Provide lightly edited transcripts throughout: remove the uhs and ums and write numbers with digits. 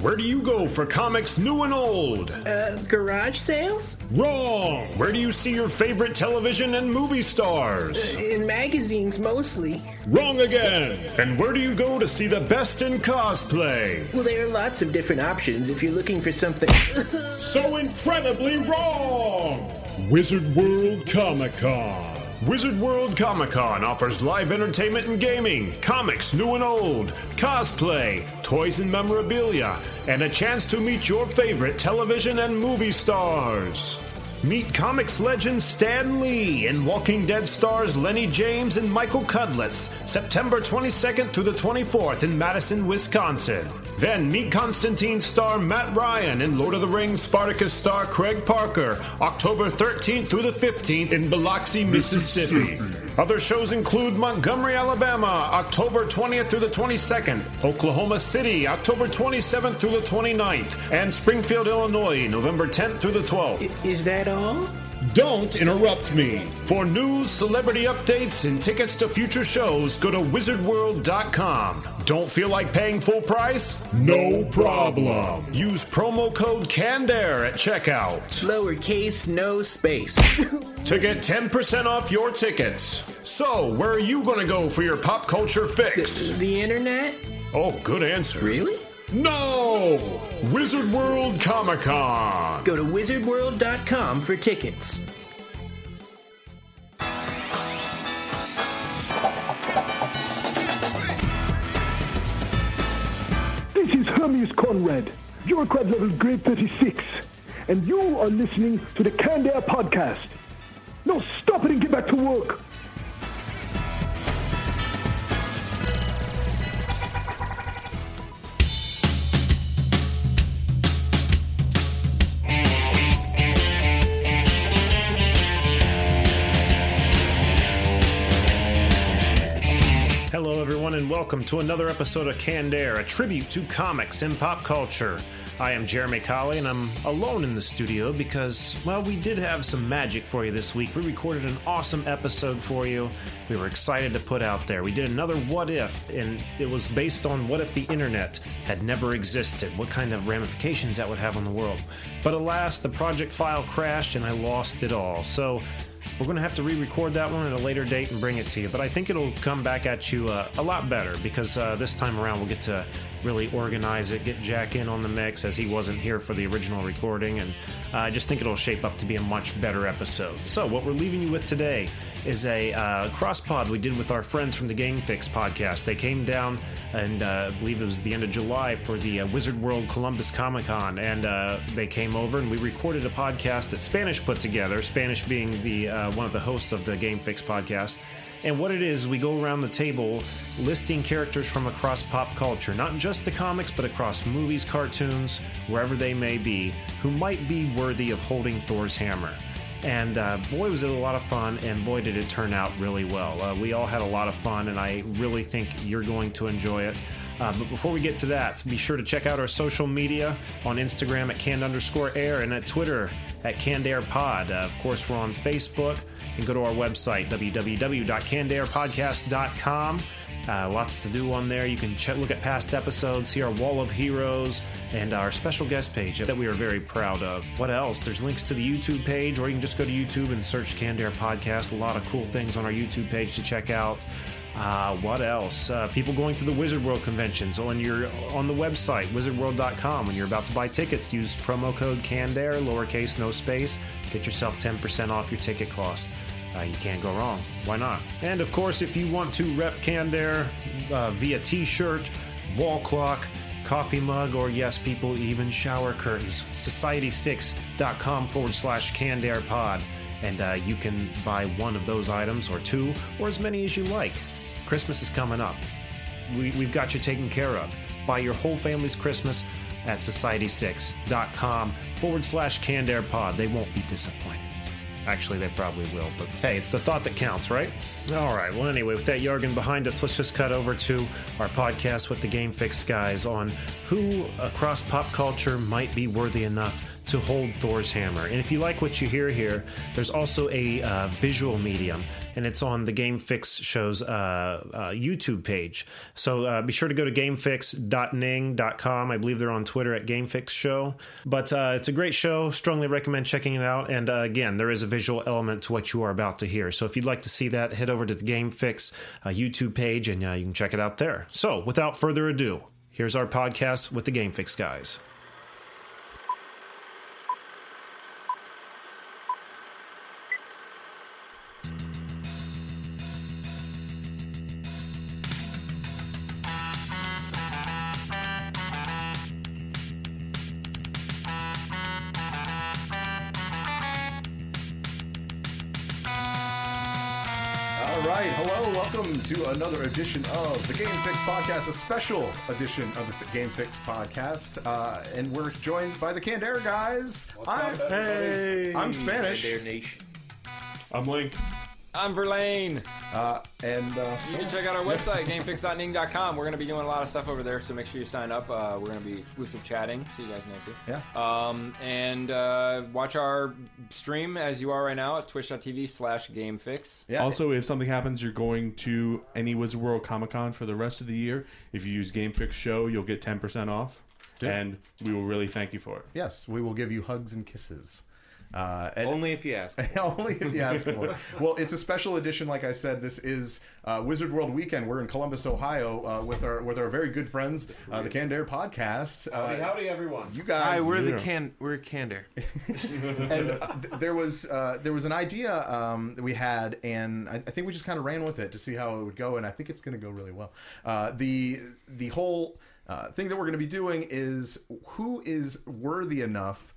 Where do you go for comics new and old? Garage sales? Wrong! Where do you see your favorite television and movie stars? In magazines, mostly. Wrong again! And where do you go to see the best in cosplay? Well, there are lots of different options if you're looking for something... so incredibly wrong! Wizard World Comic Con. Wizard World Comic Con offers live entertainment and gaming, comics new and old, cosplay, toys and memorabilia, and a chance to meet your favorite television and movie stars. Meet comics legends Stan Lee and Walking Dead stars Lenny James and Michael Cudlitz, September 22nd through the 24th in Madison, Wisconsin. Then meet Constantine star Matt Ryan and Lord of the Rings Spartacus star Craig Parker, October 13th through the 15th in Biloxi, Mississippi. Other shows include Montgomery, Alabama, October 20th through the 22nd, Oklahoma City, October 27th through the 29th, and Springfield, Illinois, November 10th through the 12th. Is that all? Don't interrupt me. For news, celebrity updates, and tickets to future shows, go to wizardworld.com. Don't feel like paying full price? No problem. Use promo code Canned Air at checkout. Lowercase, no space. to get 10% off your tickets. So, where are you going to go for your pop culture fix? The internet? Oh, good answer. Really? No! Wizard World Comic Con! Go to wizardworld.com for tickets. This is Hermes Conrad, your grad level grade 36, and you are listening to the Canned Air Podcast. Now stop it and get back to work! Hello, everyone, and welcome to another episode of Canned Air, a tribute to comics and pop culture. I am Jeremy Colley, and I'm alone in the studio because, well, we did have some magic for you this week. We recorded an awesome episode for you. We were excited to put out there. We did another What If, and it was based on what if the internet had never existed, what kind of ramifications that would have on the world. But alas, the project file crashed, and I lost it all. So... we're going to have to re-record that one at a later date and bring it to you, but I think it'll come back at you a lot better because this time around we'll get to really organize it, get Jack in on the mix as he wasn't here for the original recording, and I just think it'll shape up to be a much better episode. So what we're leaving you with today is a cross-pod we did with our friends from the Game Fix podcast. They came down, and I believe it was the end of July, for the Wizard World Columbus Comic Con, and they came over, and we recorded a podcast that Spanish put together, Spanish being the one of the hosts of the Game Fix podcast. And what it is, we go around the table listing characters from across pop culture, not just the comics, but across movies, cartoons, wherever they may be, who might be worthy of holding Thor's hammer. And boy, was it a lot of fun, and boy, did it turn out really well. We all had a lot of fun, and I really think you're going to enjoy it. But before we get to that, be sure to check out our social media on Instagram at canned_air and at Twitter at canned_air_pod. Of course, we're on Facebook, and go to our website, www.cannedairpodcast.com. Lots to do on there. You can look at past episodes, see our Wall of Heroes, and our special guest page that we are very proud of. What else? There's links to the YouTube page, or you can just go to YouTube and search Canned Air Podcast. A lot of cool things on our YouTube page to check out. What else? People going to the Wizard World conventions on the website, wizardworld.com. When you're about to buy tickets, use promo code Canned Air, lowercase, no space. Get yourself 10% off your ticket cost. You can't go wrong. Why not? And, of course, if you want to rep Canned Air via T-shirt, wall clock, coffee mug, or, yes, people, even shower curtains, society6.com/Canned Air Pod. And you can buy one of those items or two or as many as you like. Christmas is coming up. We've got you taken care of. Buy your whole family's Christmas at society6.com/Canned Air Pod. They won't be disappointed. Actually, they probably will, but hey, it's the thought that counts, right? All right, well, anyway, with that jargon behind us, let's just cut over to our podcast with the Game Fix guys on who across pop culture might be worthy enough to hold Thor's hammer. And if you like what you hear here, there's also a visual medium, and it's on the Game Fix show's YouTube page. So be sure to go to gamefix.ning.com. I believe they're on Twitter at GameFixShow. But it's a great show. Strongly recommend checking it out. And again, there is a visual element to what you are about to hear. So if you'd like to see that, head over to the Game Fix YouTube page, and you can check it out there. So without further ado, here's our podcast with the Game Fix guys. Welcome to another edition of the Game Fix Podcast, a special edition of the Game Fix Podcast, and we're joined by the Canned Air guys. I'm Spanish. Canned Air Nation. I'm Link. I'm Verlaine. You can check out our website, gamefix.ning.com. We're going to be doing a lot of stuff over there, so make sure you sign up. We're going to be exclusive chatting, so you guys know too. Yeah. And watch our stream as you are right now at twitch.tv/gamefix. Yeah. Also, if something happens, you're going to any Wizard World Comic Con for the rest of the year. If you use Game Fix Show, you'll get 10% off, and we will really thank you for it. Yes, we will give you hugs and kisses. Only if you ask. Only if you ask for it. Well, it's a special edition, like I said. This is Wizard World Weekend. We're in Columbus, Ohio, with our very good friends, the Canned Air Podcast. Howdy, everyone! You guys, hi. We're Canned Air. And there was an idea that we had, and I think we just kind of ran with it to see how it would go, and I think it's going to go really well. The whole thing that we're going to be doing is who is worthy enough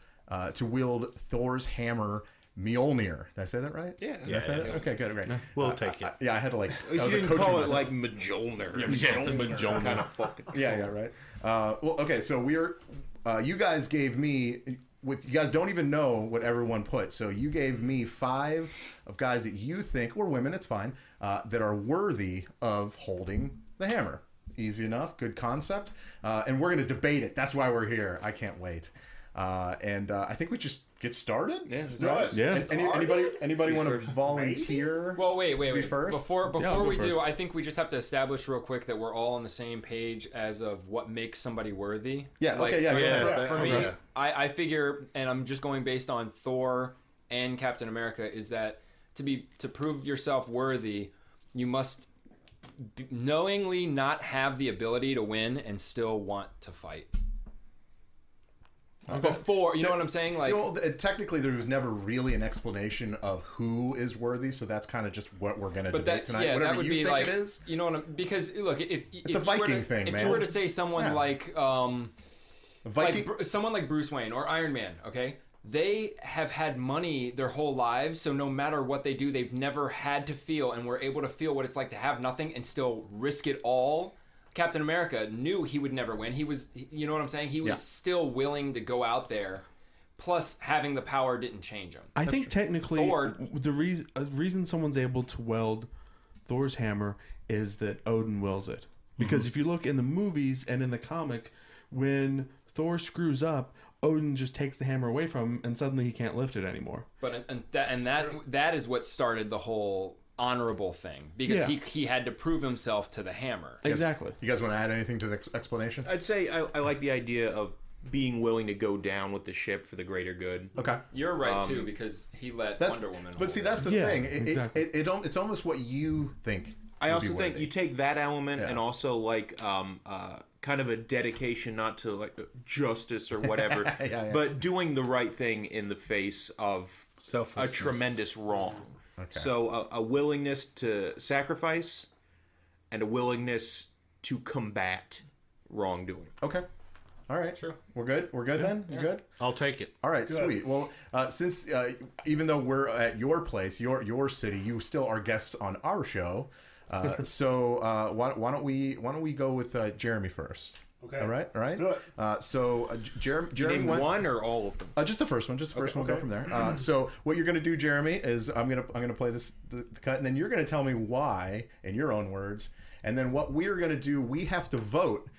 to wield Thor's hammer, Mjolnir. Did I say that right? Yeah. Did I say that? Okay, good, great. We'll take it. I had to like... At least you didn't call it like Mjolnir. Mjolnir. Kind of fucking... Yeah, right. Well, okay, so we're... you guys gave me... You guys don't even know what everyone put, so you gave me 5 of guys that you think, or women, it's fine, that are worthy of holding the hammer. Easy enough, good concept. And we're going to debate it. That's why we're here. I can't wait. And I think we just get started. Yeah. Anybody want to volunteer? Maybe? Well, wait. First? Before we do, I think we just have to establish real quick that we're all on the same page as of what makes somebody worthy. Yeah. Like, okay. Yeah. For me, I figure, and I'm just going based on Thor and Captain America, is that to prove yourself worthy, you must knowingly not have the ability to win and still want to fight. Okay. Before, you know what I'm saying? Like, technically, there was never really an explanation of who is worthy, so that's kind of just what we're going to debate tonight. Yeah, whatever you think like, it is. You know what I'm... Because, look, if it's a Viking thing, man. If you were to say someone like... Viking? Like, someone like Bruce Wayne or Iron Man, okay? They have had money their whole lives, so no matter what they do, they've never had to feel, and were able to feel what it's like to have nothing and still risk it all. Captain America knew he would never win. He was, you know what I'm saying? He was still willing to go out there. Plus, having the power didn't change him. I think technically, Thor, the reason someone's able to weld Thor's hammer is that Odin wills it. Because if you look in the movies and in the comic, when Thor screws up, Odin just takes the hammer away from him, and suddenly he can't lift it anymore. But that is what started the whole honorable thing, because he had to prove himself to the hammer. Exactly. You guys want to add anything to the explanation? I'd say I like the idea of being willing to go down with the ship for the greater good. Okay, you're right too, because he let Wonder Woman. But see, that's the thing. It's almost what you think. I also think you take that element and also like kind of a dedication, not to like justice or whatever, but doing the right thing in the face of a tremendous wrong. Okay. So a willingness to sacrifice and a willingness to combat wrongdoing. Okay. All right. Sure. We're good? We're good then? Yeah. You good? I'll take it. All right. Good. Sweet. Well, since even though we're at your place, your city, you still are guests on our show. So why don't we go with Jeremy first? Okay. All right. Let's do it. So Jeremy, you named one or all of them? Just the first one. Just the first one. We'll go from there. So what you're going to do, Jeremy, is I'm gonna play this the cut, and then you're going to tell me why in your own words, and then what we're going to do. We have to vote.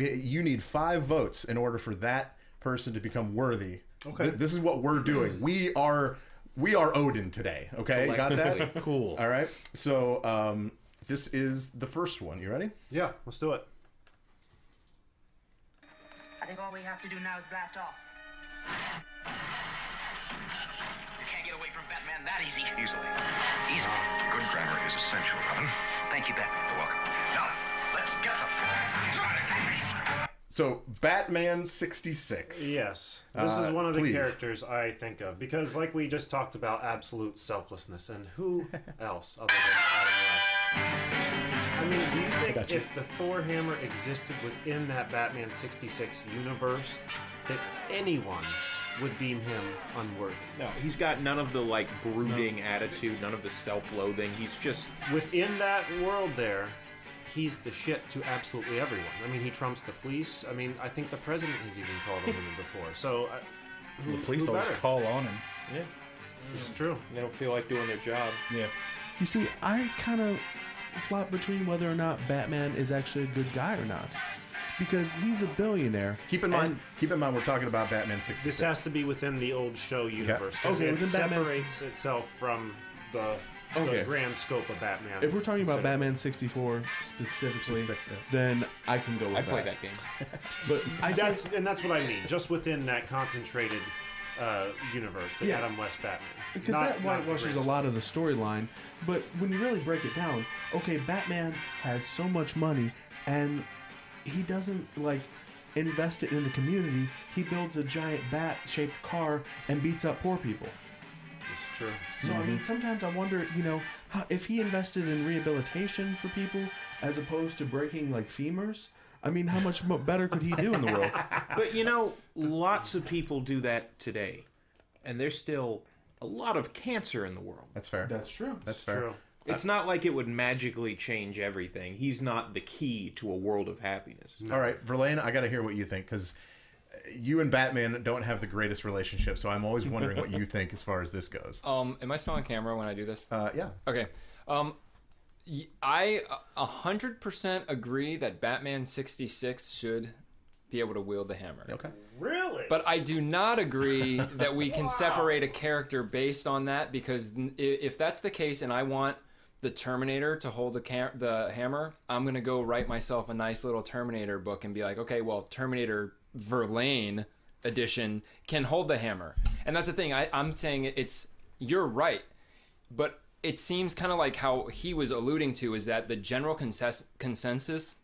You need 5 votes in order for that person to become worthy. Okay. This is what we're doing. We are Odin today. Okay, got that? Cool. All right. So this is the first one. You ready? Yeah, let's do it. I think all we have to do now is blast off. You can't get away from Batman that easy. Easily. Good grammar is essential, Robin. Thank you, Batman. You're welcome. Now, let's get the... So, Batman 66. Yes. This is one of the characters I think of. Because, like we just talked about, absolute selflessness. And who else other than Adam West? I mean, do you think if the Thor hammer existed within that Batman 66 universe, that anyone would deem him unworthy? No, he's got none of the, like, brooding attitude, none of the self-loathing. He's just... Within that world there, he's the shit to absolutely everyone. I mean, he trumps the police. I mean, I think the president has even called on him before. So, the police always call on him. Yeah. This is true. They don't feel like doing their job. Yeah. You see, I kind of... flop between whether or not Batman is actually a good guy or not, because he's a billionaire. Keep in mind, we're talking about Batman 66. This has to be within the old show universe. Okay. Okay, it separates itself from the grand scope of Batman. If we're talking about Batman 64 specifically, then I can go with that. I play that game, but that's what I mean. Just within that concentrated universe, the Adam West Batman. Because that whitewashes a lot of the storyline, but when you really break it down, okay, Batman has so much money, and he doesn't, like, invest it in the community. He builds a giant bat-shaped car and beats up poor people. It's true. So, I mean, sometimes I wonder, you know, if he invested in rehabilitation for people as opposed to breaking, like, femurs, I mean, how much better could he do in the world? But, you know, lots of people do that today, and they're still... a lot of cancer in the world. That's fair. That's true. That's fair. True. It's not like it would magically change everything. He's not the key to a world of happiness. No. All right, Verlaine, I got to hear what you think, because you and Batman don't have the greatest relationship, so I'm always wondering what you think as far as this goes. Am I still on camera when I do this? Yeah. Okay. I 100% agree that Batman 66 should... be able to wield the hammer. Okay. Really? But I do not agree that we can separate a character based on that, because if that's the case and I want the Terminator to hold the hammer, I'm going to go write myself a nice little Terminator book and be like, okay, well, Terminator Verlaine edition can hold the hammer. And that's the thing. I'm saying you're right, but it seems kind of like how he was alluding to is that the general consensus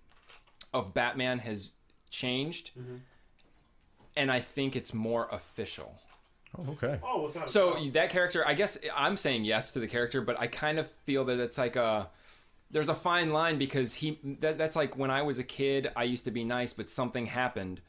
of Batman has changed, and I think it's more official. Oh, okay. Oh, so that character, I guess I'm saying yes to the character, but I kind of feel that it's like there's a fine line, because that's like when I was a kid, I used to be nice, but something happened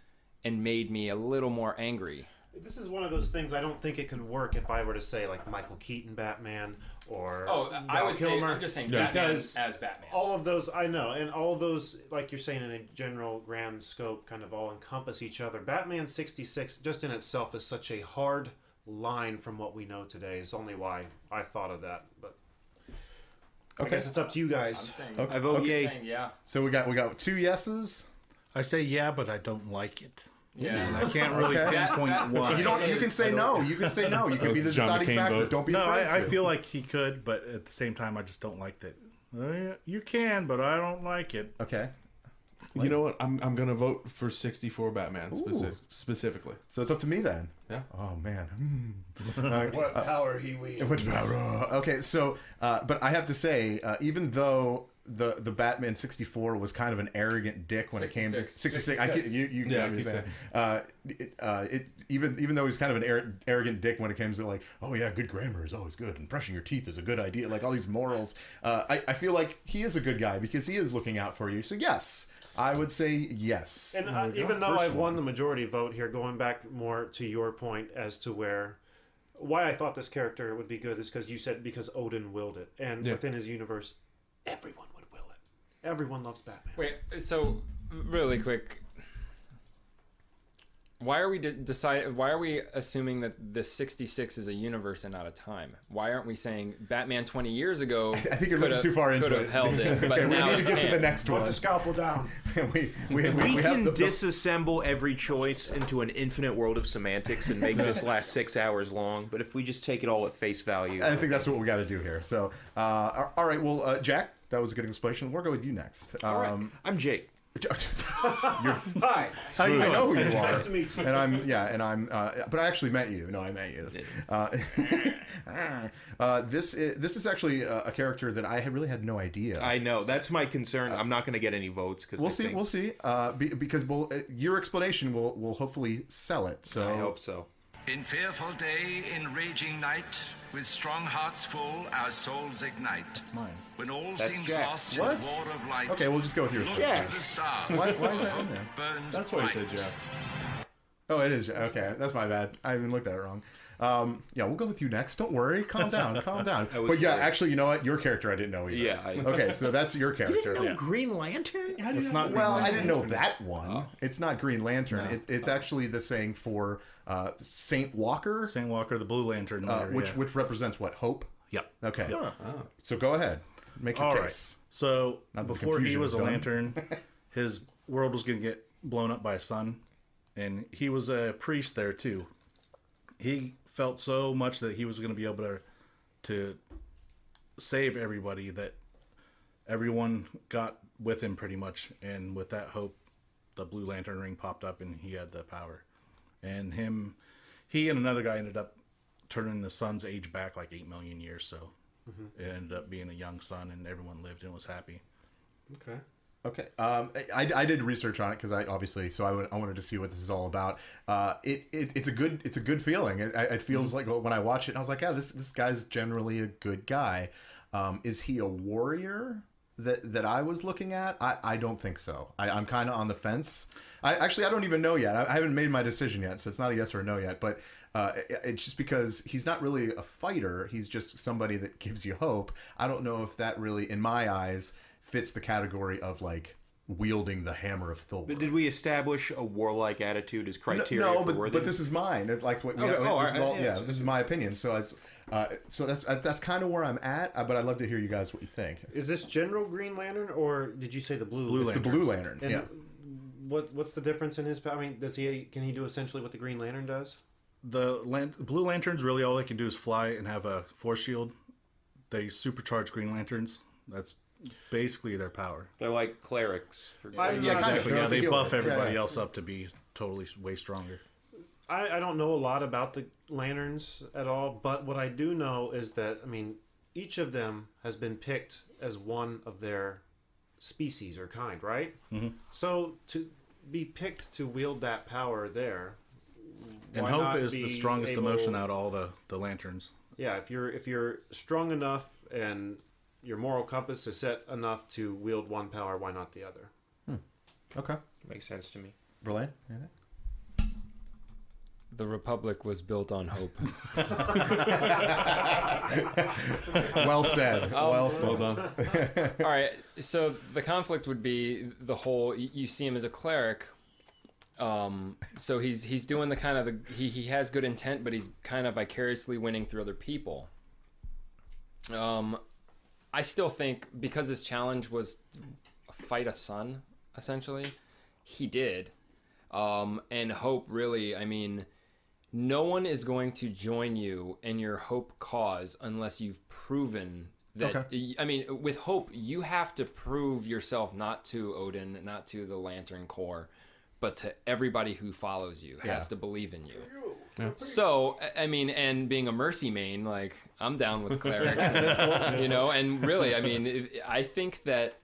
and made me a little more angry. This is one of those things I don't think it could work if I were to say, like, Michael Keaton Batman or Val Kilmer. I'm just saying Batman because as Batman. All of those, I know, and all of those, like you're saying, in a general grand scope, kind of all encompass each other. Batman 66 just in itself is such a hard line from what we know today. It's only why I thought of that, but... Okay. I guess it's up to you guys. I vote yay. Yeah. So we got two yeses. I say yeah, but I don't like it. Yeah, I can't really pinpoint one. You can say no. You can say no. You can be the deciding factor. Don't be afraid to. I feel like he could, but at the same time, I just don't like that. You can, but I don't like it. Okay. Like, you know what? I'm gonna vote for 64 Batman specifically. So it's up to me then. Yeah. Oh man. What power he wields. What power? Okay. So, but I have to say, even though the Batman 64 was kind of an arrogant dick when it came to 66. I get you know what I'm saying. Even though he's kind of an arrogant dick when it comes to, like, oh yeah, good grammar is always good and brushing your teeth is a good idea, like all these morals, I feel like he is a good guy because he is looking out for you. So yes, I would say yes. And even though I've won the majority vote here, going back more to your point as to why I thought this character would be good is because you said because Odin willed it, and within his universe, everyone would will it. Everyone loves Batman. Wait, so really quick, Why are we assuming that the 66 is a universe and not a time? Why aren't we saying Batman 20 years ago? I think you're looking too far into it. Could have held it, but okay, now we need to get to the next one. Put the scalpel down. we can disassemble every choice into an infinite world of semantics and make this last 6 hours long. But if we just take it all at face value, I think that's what we got to do here. So, all right. Well, Jack, that was a good explanation. We'll go with you next. All right. I'm Jake. Hi. I know who you are. Nice to meet you. And I'm but I actually met you. No, I met you. This is actually a character that I really had no idea. I know. That's my concern. I'm not going to get any votes because we'll see. Because your explanation will hopefully sell it. So I hope so. In fearful day, in raging night, with strong hearts full, our souls ignite. That's mine. When all seems lost in war of light. Okay, we'll just go with yours. Jack. Why is that in there? That's why you said Jack. Oh, it is. Okay, that's my bad. I even looked at it wrong. Yeah, we'll go with you next. Don't worry. Calm down. Calm down. But yeah, actually, you know what? Your character I didn't know either. Yeah. Okay, so that's your character. You didn't know Green Lantern? I didn't know that one. Oh. It's not Green Lantern. No. It's actually the saying for Saint Walker. Saint Walker, the Blue Lantern. Which represents what? Hope? Yep. Okay. Yeah. Oh. So go ahead. Make your case. Right. So before he was a lantern, his world was going to get blown up by a sun. And he was a priest there too. He felt so much that he was going to be able to save everybody that everyone got with him pretty much. And with that hope, the Blue Lantern ring popped up and he had the power. And he and another guy ended up turning the sun's age back like 8 million years. So it ended up being a young sun and everyone lived and was happy. Okay. Okay, I did research on it because I wanted to see what this is all about. It's a good feeling. It feels like when I watch it, I was like, yeah, this guy's generally a good guy. Is he a warrior that I was looking at? I don't think so. I'm kind of on the fence. I don't even know yet. I haven't made my decision yet, so it's not a yes or a no yet. But it's just because he's not really a fighter. He's just somebody that gives you hope. I don't know if that really, in my eyes, fits the category of like wielding the hammer of Thor. But did we establish a warlike attitude as criteria? No, for but this is mine. It, like what we okay. oh, this right. is all, yeah, this is my opinion. So it's so that's kind of where I'm at. But I'd love to hear you guys what you think. Is this General Green Lantern or did you say the Blue Lantern? It's the Blue Lantern. And yeah. What's the difference in his power? I mean, can he do essentially what the Green Lantern does? The Blue Lanterns really all they can do is fly and have a force shield. They supercharge Green Lanterns. That's basically their power. They're like clerics. Yeah, exactly. Yeah, they buff everybody else up to be totally way stronger. I don't know a lot about the lanterns at all, but what I do know is that, I mean, each of them has been picked as one of their species or kind, right? Mm-hmm. So to be picked to wield that power there, and hope is the strongest emotion out of all the lanterns. Yeah, if you're strong enough and your moral compass is set enough to wield one power, why not the other? Okay. Makes sense to me. Verlaine? The Republic was built on hope. Well said. Well said. Well done. All right. So the conflict would be the whole, you see him as a cleric. So he's doing the kind of, he has good intent, but he's kind of vicariously winning through other people. I still think because his challenge was fight a sun, essentially, he did. And hope really, I mean, no one is going to join you in your hope cause unless you've proven that. Okay. I mean, with hope, you have to prove yourself not to Odin, not to the Lantern Corps, but to everybody who follows you has to believe in you. Yeah. So, I mean, and being a mercy main, like, I'm down with clerics, you know, and really, I mean, I think that,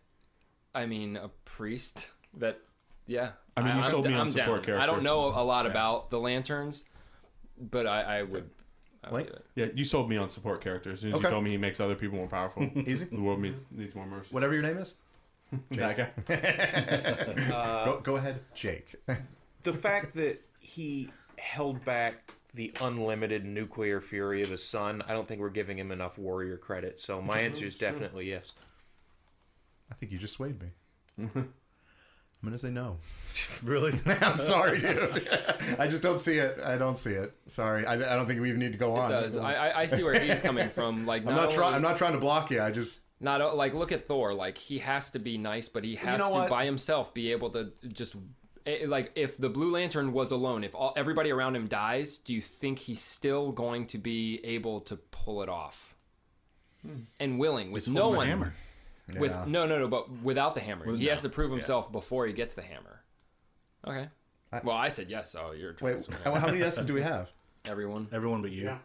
I mean, a priest that, yeah. I mean, you sold me on support character. I don't know a lot about the lanterns, but I would do it. Yeah, you sold me on support character. As soon as you told me he makes other people more powerful. Easy. The world needs more mercy. Whatever your name is. Jake. Go ahead, Jake. The fact that he held back the unlimited nuclear fury of his son, I don't think we're giving him enough warrior credit. So my answer is definitely yes. I think you just swayed me. I'm gonna say no. Really? I'm sorry, dude. I just don't see it. I don't see it. Sorry. I don't think we even need to go on. It does. I see where he's coming from. Like, I'm not trying to block you. I just not like look at Thor. Like, he has to be nice, but he has to by himself be able to just. Like, if the Blue Lantern was alone, if everybody around him dies, do you think he's still going to be able to pull it off? And willing, with no one. Hammer. With no, but without the hammer, he has to prove himself before he gets the hammer. Okay. Well, I said yes, so you're trying. Wait, how many yeses do we have? Everyone but you. Yeah.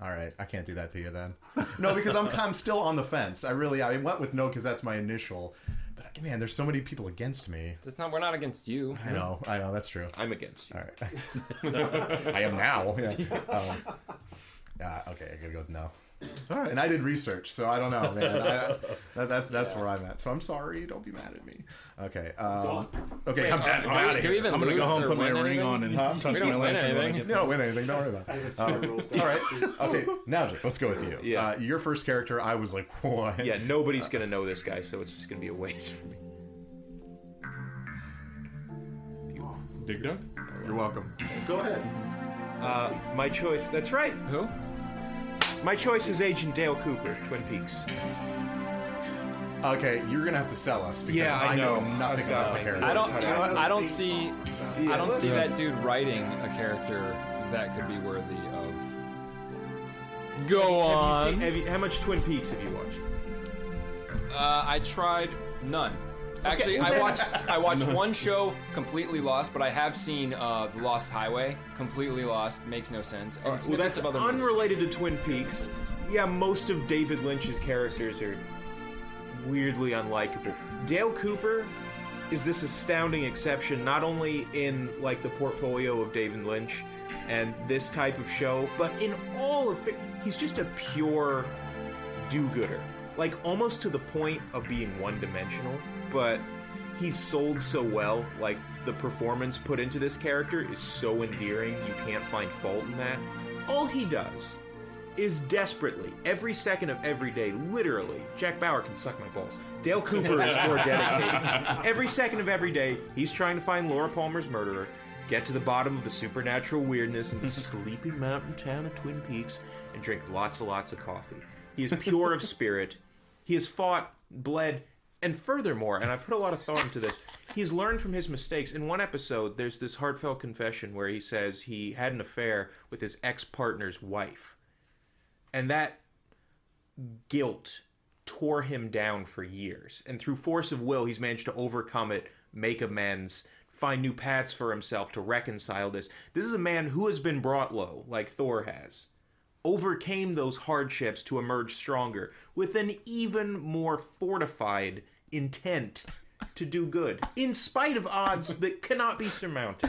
All right, I can't do that to you then. No, because I'm still on the fence. I went with no because that's my initial. But man, there's so many people against me. We're not against you. I know, that's true. I'm against you. All right. I am now. Yeah. Okay, I gotta go with no. All right. And I did research, so I don't know, man. That's where I'm at. So I'm sorry. Don't be mad at me. Okay. Okay. Wait, I'm gonna go home, put my ring on, and touch my lantern. You don't win anything. Don't worry about it. All right. Okay. Now, Jake, let's go with you. Yeah. Your first character, I was like, what? Yeah. Nobody's gonna know this guy, so it's just gonna be a waste for me. Dig Dug? You're welcome. Go ahead. My choice. That's right. Who? My choice is Agent Dale Cooper, Twin Peaks. Okay, you're gonna have to sell us because I know nothing about the character. I don't see that dude writing a character that could be worthy of. Go on. How much Twin Peaks have you watched? I tried none. Actually, okay. I watched one show, completely lost, but I have seen The Lost Highway, completely lost, makes no sense. And well, that's of other unrelated movies. To Twin Peaks. Yeah, most of David Lynch's characters are weirdly unlikable. Dale Cooper is this astounding exception, not only in like the portfolio of David Lynch and this type of show, but in all of it, he's just a pure do-gooder, like almost to the point of being one-dimensional. But he's sold so well, like the performance put into this character is so endearing, you can't find fault in that. All he does is desperately, every second of every day, literally, Jack Bauer can suck my balls. Dale Cooper is more dedicated. Every second of every day, he's trying to find Laura Palmer's murderer, get to the bottom of the supernatural weirdness in the sleepy mountain town of Twin Peaks, and drink lots and lots of coffee. He is pure of spirit. He has fought, bled, and furthermore, and I put a lot of thought into this, he's learned from his mistakes. In one episode, there's this heartfelt confession where he says he had an affair with his ex-partner's wife. And that guilt tore him down for years. And through force of will, he's managed to overcome it, make amends, find new paths for himself to reconcile this. This is a man who has been brought low, like Thor has. Overcame those hardships to emerge stronger, with an even more fortified intent to do good, in spite of odds that cannot be surmounted.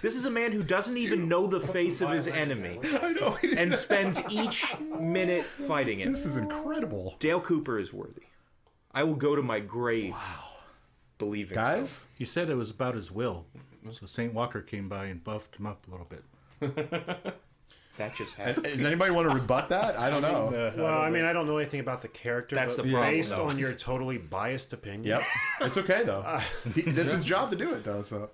This is a man who doesn't even know the face of his enemy, and spends each minute fighting it. This is incredible. Dale Cooper is worthy. I will go to my grave believing. Guys, so. You said it was about his will, so Saint Walker came by and buffed him up a little bit. That just happened. Does anybody want to rebut that? I don't know. I don't know anything about the character. That's the problem. Based on your totally biased opinion. Yep. It's okay, though. That's his job to do it, though. So,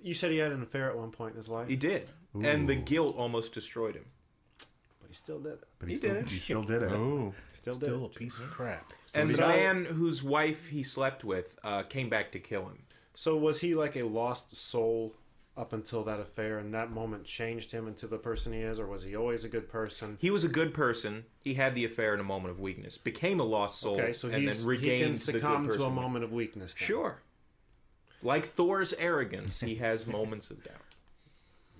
you said he had an affair at one point in his life. He did. Ooh. And the guilt almost destroyed him. But he still did it. He still did it. Ooh. Still a piece of crap. And the man whose wife he slept with came back to kill him. So was he like a lost soul up until that affair, and that moment changed him into the person he is, or was he always a good person? He was a good person. He had the affair in a moment of weakness, became a lost soul, okay, so and then regained he can succumb to a moment of weakness. Then. Sure. Like Thor's arrogance, he has moments of doubt.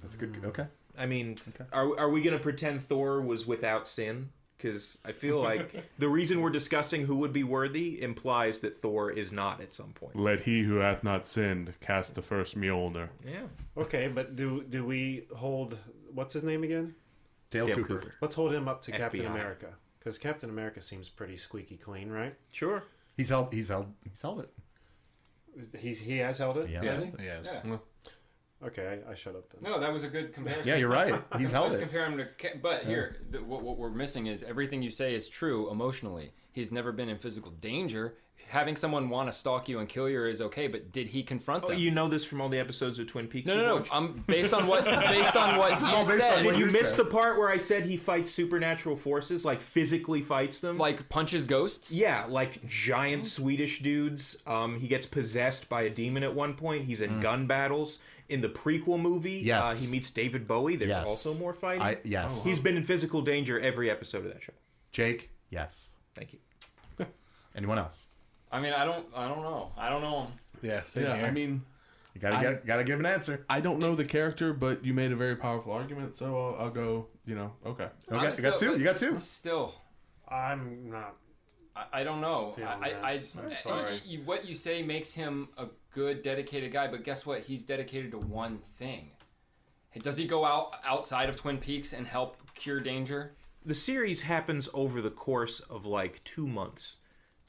That's good. Okay. I mean, okay. Are we going to pretend Thor was without sin? Because I feel like the reason we're discussing who would be worthy implies that Thor is not at some point. Let he who hath not sinned cast the first Mjolnir. Yeah. Okay, but do we hold... What's his name again? Dale Cooper. Let's hold him up to FBI. Captain America. Because Captain America seems pretty squeaky clean, right? Sure. He's held it. He has held it? Yeah. Yes. Yeah. Okay, I shut up then. No, that was a good comparison. Yeah, you're right. He's held it. Compare him to, but here, what we're missing is everything you say is true emotionally. He's never been in physical danger. having someone want to stalk you and kill you is okay, but did he confront them? Oh, you know this from all the episodes of Twin Peaks. No. I'm based on what you said. Did you miss the part where I said he fights supernatural forces, like physically fights them, like punches ghosts? Yeah, like giant Swedish dudes. He gets possessed by a demon at one point. He's in gun battles. In the prequel movie, he meets David Bowie. There's also more fighting. Oh, he's been in physical danger every episode of that show. Jake, yes, thank you. Anyone else? I mean, I don't know. I don't know him. Yeah, same here. I mean, you gotta give an answer. I don't know the character, but you made a very powerful argument, so I'll go. You know, okay. You got two. Still, I'm not. I don't know. I'm sorry. What you say makes him a good, dedicated guy, but guess what? He's dedicated to one thing. Does he go outside of Twin Peaks and help cure danger? The series happens over the course of like 2 months.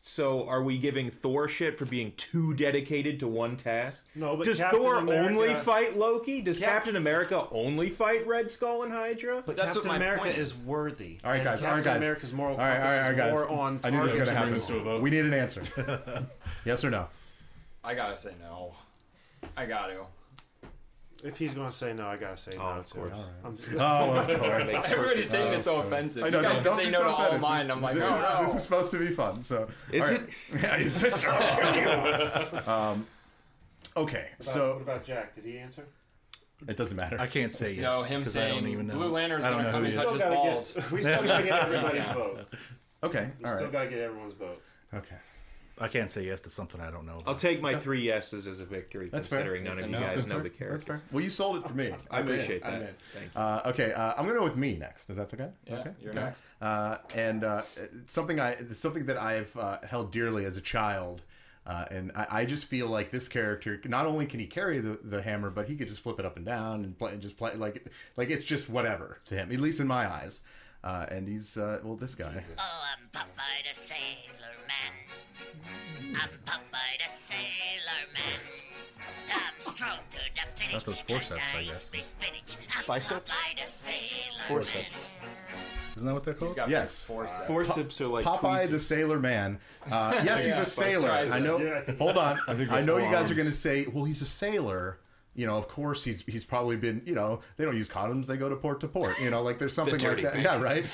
So are we giving Thor shit for being too dedicated to one task? No, but does Thor only fight Loki? Does Captain America only fight Red Skull and Hydra? But Captain America is worthy. All right, guys. Captain America's moral compass is more on target. I knew this was going to happen. We need an answer. Yes or no? I gotta say no. I gotta. If he's going to say no, I got to say no, too. Right. Of course. Everybody's taking it so offensive. I know, you guys can say no to all mine. I'm like, no. This is supposed to be fun. So Is it? Yeah, is it? Okay. What about Jack? Did he answer? It doesn't matter. I can't say yes. No, him saying I don't even know. Blue Lantern's going to come and touch his balls. We still got to get everybody's vote. Okay. We still got to get everyone's vote. Okay. I can't say yes to something I don't know about. I'll take my 3 yeses as a victory, considering none of you guys know the character. That's fair. Well, you sold it for me. I appreciate that. Thank you. I'm going to go with me next. Is that okay? Yeah, okay. You're next. And something that I've held dearly as a child, and I just feel like this character, not only can he carry the hammer, but he could just flip it up and down and just play. Like it's just whatever to him, at least in my eyes. And he's, this guy. Jesus. Oh, I'm Popeye the Sailor Man. I'm Popeye the Sailor Man. I'm strong to the finish. Not those forceps, I guess. Biceps? Forceps. Isn't that what they're called? Yes. Forceps are like Popeye the Sailor Man. Yes, he's a sailor. I know. Hold on. I know you guys are going to say, well, he's a sailor. You know, of course, he's probably been, you know, they don't use condoms, they go to port, you know, like there's something like that. Yeah, right?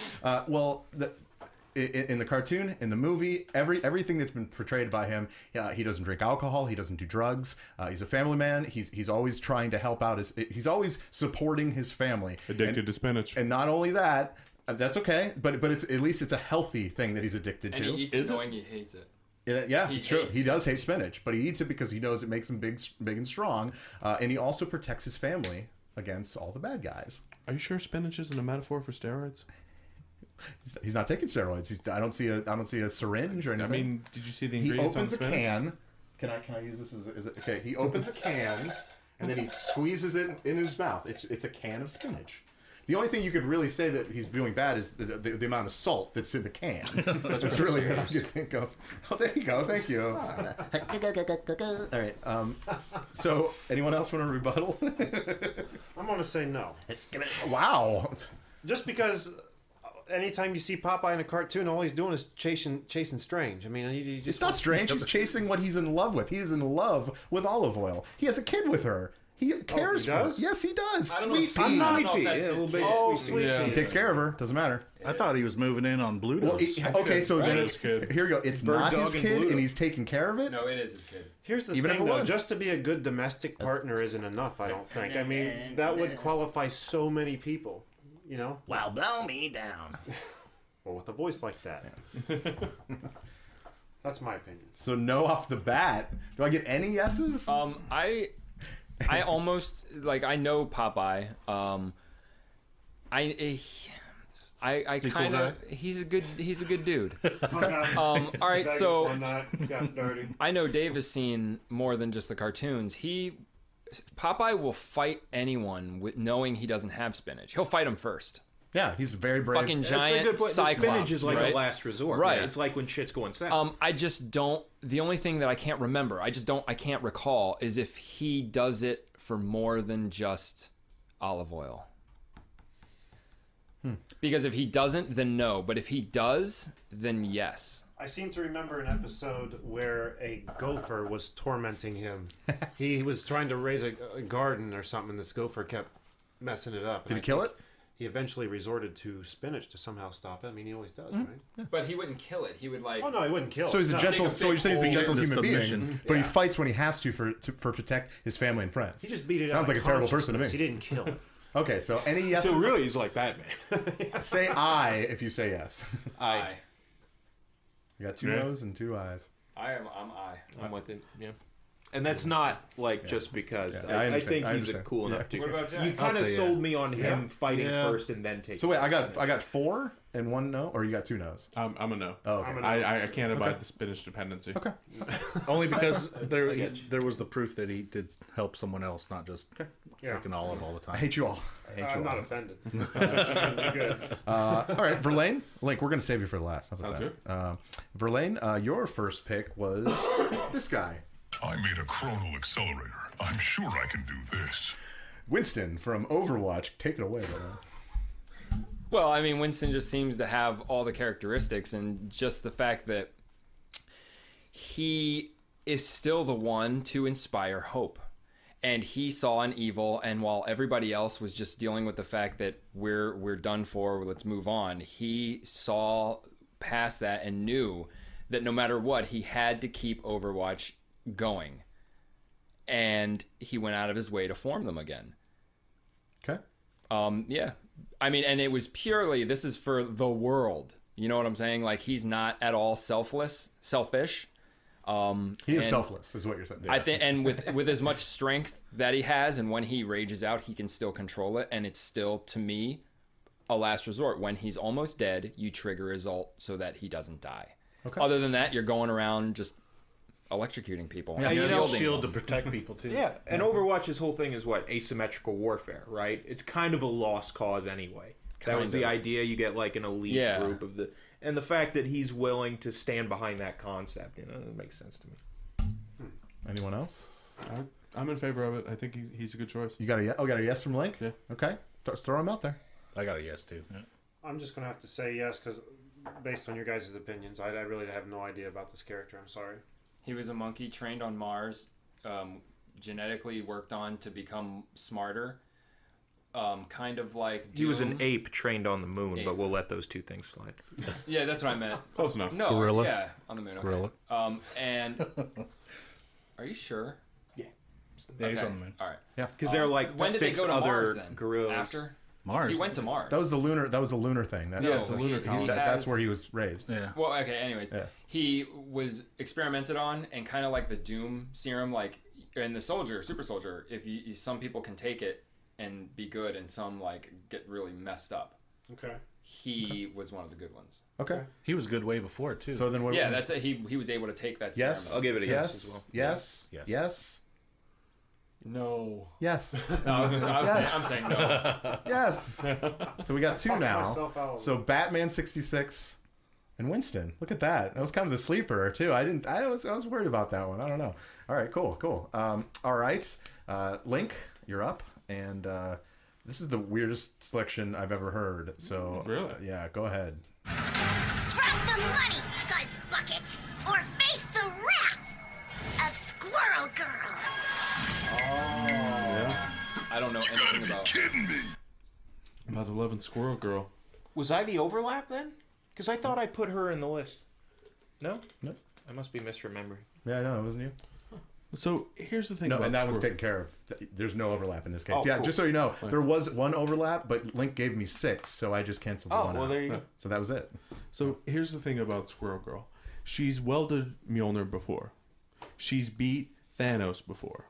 Well, in the cartoon, in the movie, everything that's been portrayed by him, he doesn't drink alcohol, he doesn't do drugs, he's a family man, he's always trying to help out, he's always supporting his family. Addicted to spinach. And not only that, that's okay, but it's at least it's a healthy thing that he's addicted to. And he eats it knowing he hates it. Yeah, it's true. He does hate spinach, but he eats it because he knows it makes him big and strong, and he also protects his family against all the bad guys. Are you sure spinach isn't a metaphor for steroids? He's not taking steroids. I don't see a syringe or anything. I mean, did you see the ingredients on spinach? He opens a can. Can I use this okay? He opens a can and then he squeezes it in his mouth. It's a can of spinach. The only thing you could really say that he's doing bad is the amount of salt that's in the can. That's really what I could think of. Oh, there you go. Thank you. All right. So, anyone else want to rebuttal? I'm going to say no. Wow. Just because anytime you see Popeye in a cartoon, all he's doing is chasing strange. I mean, he just it's not strange. He's chasing what he's in love with. He is in love with olive oil. He has a kid with her. He cares for her. Yes, he does. Sweet Pea. Oh, Sweet Pea. He takes care of her. Doesn't matter. I thought he was moving in on Bluto. Well, here we go. It's not his kid, and he's taking care of it? No, it is his kid. Here's the thing, though. Just to be a good domestic partner isn't enough, I don't think. I mean, that would qualify so many people, you know? Well, blow me down. Well, with a voice like that. Yeah. That's my opinion. So no off the bat. Do I get any yeses? I almost I know Popeye. I kind of he's a good dude. All right, so I know Dave has seen more than just the cartoons. Popeye will fight anyone with knowing he doesn't have spinach. He'll fight him first. Yeah, he's very brave. Fucking giant Cyclops. Spinach is like a last resort. Right. Yeah. It's like when shit's going south. I just don't. The only thing that I can't remember, I can't recall, is if he does it for more than just olive oil. Because if he doesn't, then no. But if he does, then yes. I seem to remember an episode where a gopher was tormenting him. He was trying to raise a garden or something, and this gopher kept messing it up. Did he kill it? He eventually resorted to spinach to somehow stop it. I mean, he always does, right? Yeah. But he wouldn't kill it. He would like. Oh no, he wouldn't kill it. So he's So you're saying he's a gentle human being, but he fights when he has to for protect his family and friends. He just beat it. Sounds like a terrible person to me. He didn't kill it. Okay, so any yeses? So really, he's like Batman. Say aye if you say yes. Aye. You got two no's and two ayes. I'm with it. Yeah. And that's not like just because I think he's cool enough to. What about Jack? You kind of sold me on him fighting first and then taking. So wait, I got four and one no, or you got two no's. I'm a no. Oh, okay. I can't abide the spinach dependency. Okay. Only because there was the proof that he did help someone else, not just freaking Olive all the time. I hate you all. I'm not offended. Good. All right, Verlaine. Link, we're gonna save you for the last. Sounds good. Verlaine, your first pick was this guy. I made a chronal accelerator. I'm sure I can do this. Winston from Overwatch. Take it away, brother. Well, I mean, Winston just seems to have all the characteristics, and just the fact that he is still the one to inspire hope. And he saw an evil, and while everybody else was just dealing with the fact that we're done for, let's move on, he saw past that and knew that no matter what, he had to keep Overwatch going, and he went out of his way to form them again. Okay. Yeah. I mean, and it was purely, this is for the world. You know what I'm saying? Like, he's not at all selfish. He is selfless, is what you're saying. Yeah. I think, and with as much strength that he has, and when he rages out, he can still control it, and it's still, to me, a last resort. When he's almost dead, you trigger his ult so that he doesn't die. Okay. Other than that, you're going around just electrocuting people. Yeah, you know, shield to protect people too. Yeah, and Overwatch's whole thing is what? Asymmetrical warfare, right? It's kind of a lost cause anyway. That was the idea. You get like an elite group of and the fact that he's willing to stand behind that concept, you know, it makes sense to me. Anyone else? I'm in favor of it. I think he's a good choice. You got a yes? Oh, got a yes from Link? Yeah. Okay, throw him out there. I got a yes too. Yeah. I'm just gonna have to say yes because based on your guys' opinions, I really have no idea about this character. I'm sorry. He was a monkey trained on Mars, genetically worked on to become smarter. Kind of like Doom. He was an ape trained on the moon, but we'll let those two things slide. Yeah, that's what I meant. Close enough. No, gorilla. Yeah, on the moon. Okay. Gorilla. And are you sure? Yeah. Yeah, he's on the moon. All right. Yeah, because they're like when did they go to Mars then? Gorillas. After Mars. He went to Mars. That was the lunar thing. That's where he was raised. Yeah. Well, okay, anyways. Yeah. He was experimented on and kind of like the Doom serum, like in the super soldier, if you some people can take it and be good and some like get really messed up. Okay. He was one of the good ones. Okay. He was good way before too. So then what? Yeah, that's he was able to take that serum. I'll give it a yes as well. Yes. No. Yes. No, I'm saying no. Yes. So we got two now. So Batman 66 and Winston. Look at that. That was kind of the sleeper too. I was worried about that one. I don't know. All right. Cool. All right. Link, you're up. And this is the weirdest selection I've ever heard. So really? Yeah. Go ahead. Drop the money, Scuzz Bucket, or face the wrath of Squirrel Girl. Oh, yeah. I don't know anything about. You gotta be kidding me! About the loving Squirrel Girl. Was I the overlap then? Because I thought I put her in the list. No? No. I must be misremembering. Yeah, I know. It wasn't you. Huh. So here's the thing. No, and that one's taken care of. There's no overlap in this case. Oh, yeah, cool. Just so you know, there was one overlap, but Link gave me 6, so I just canceled the one. Oh, well, there you go. So that was it. So here's the thing about Squirrel Girl. She's welded Mjolnir before. She's beat Thanos before.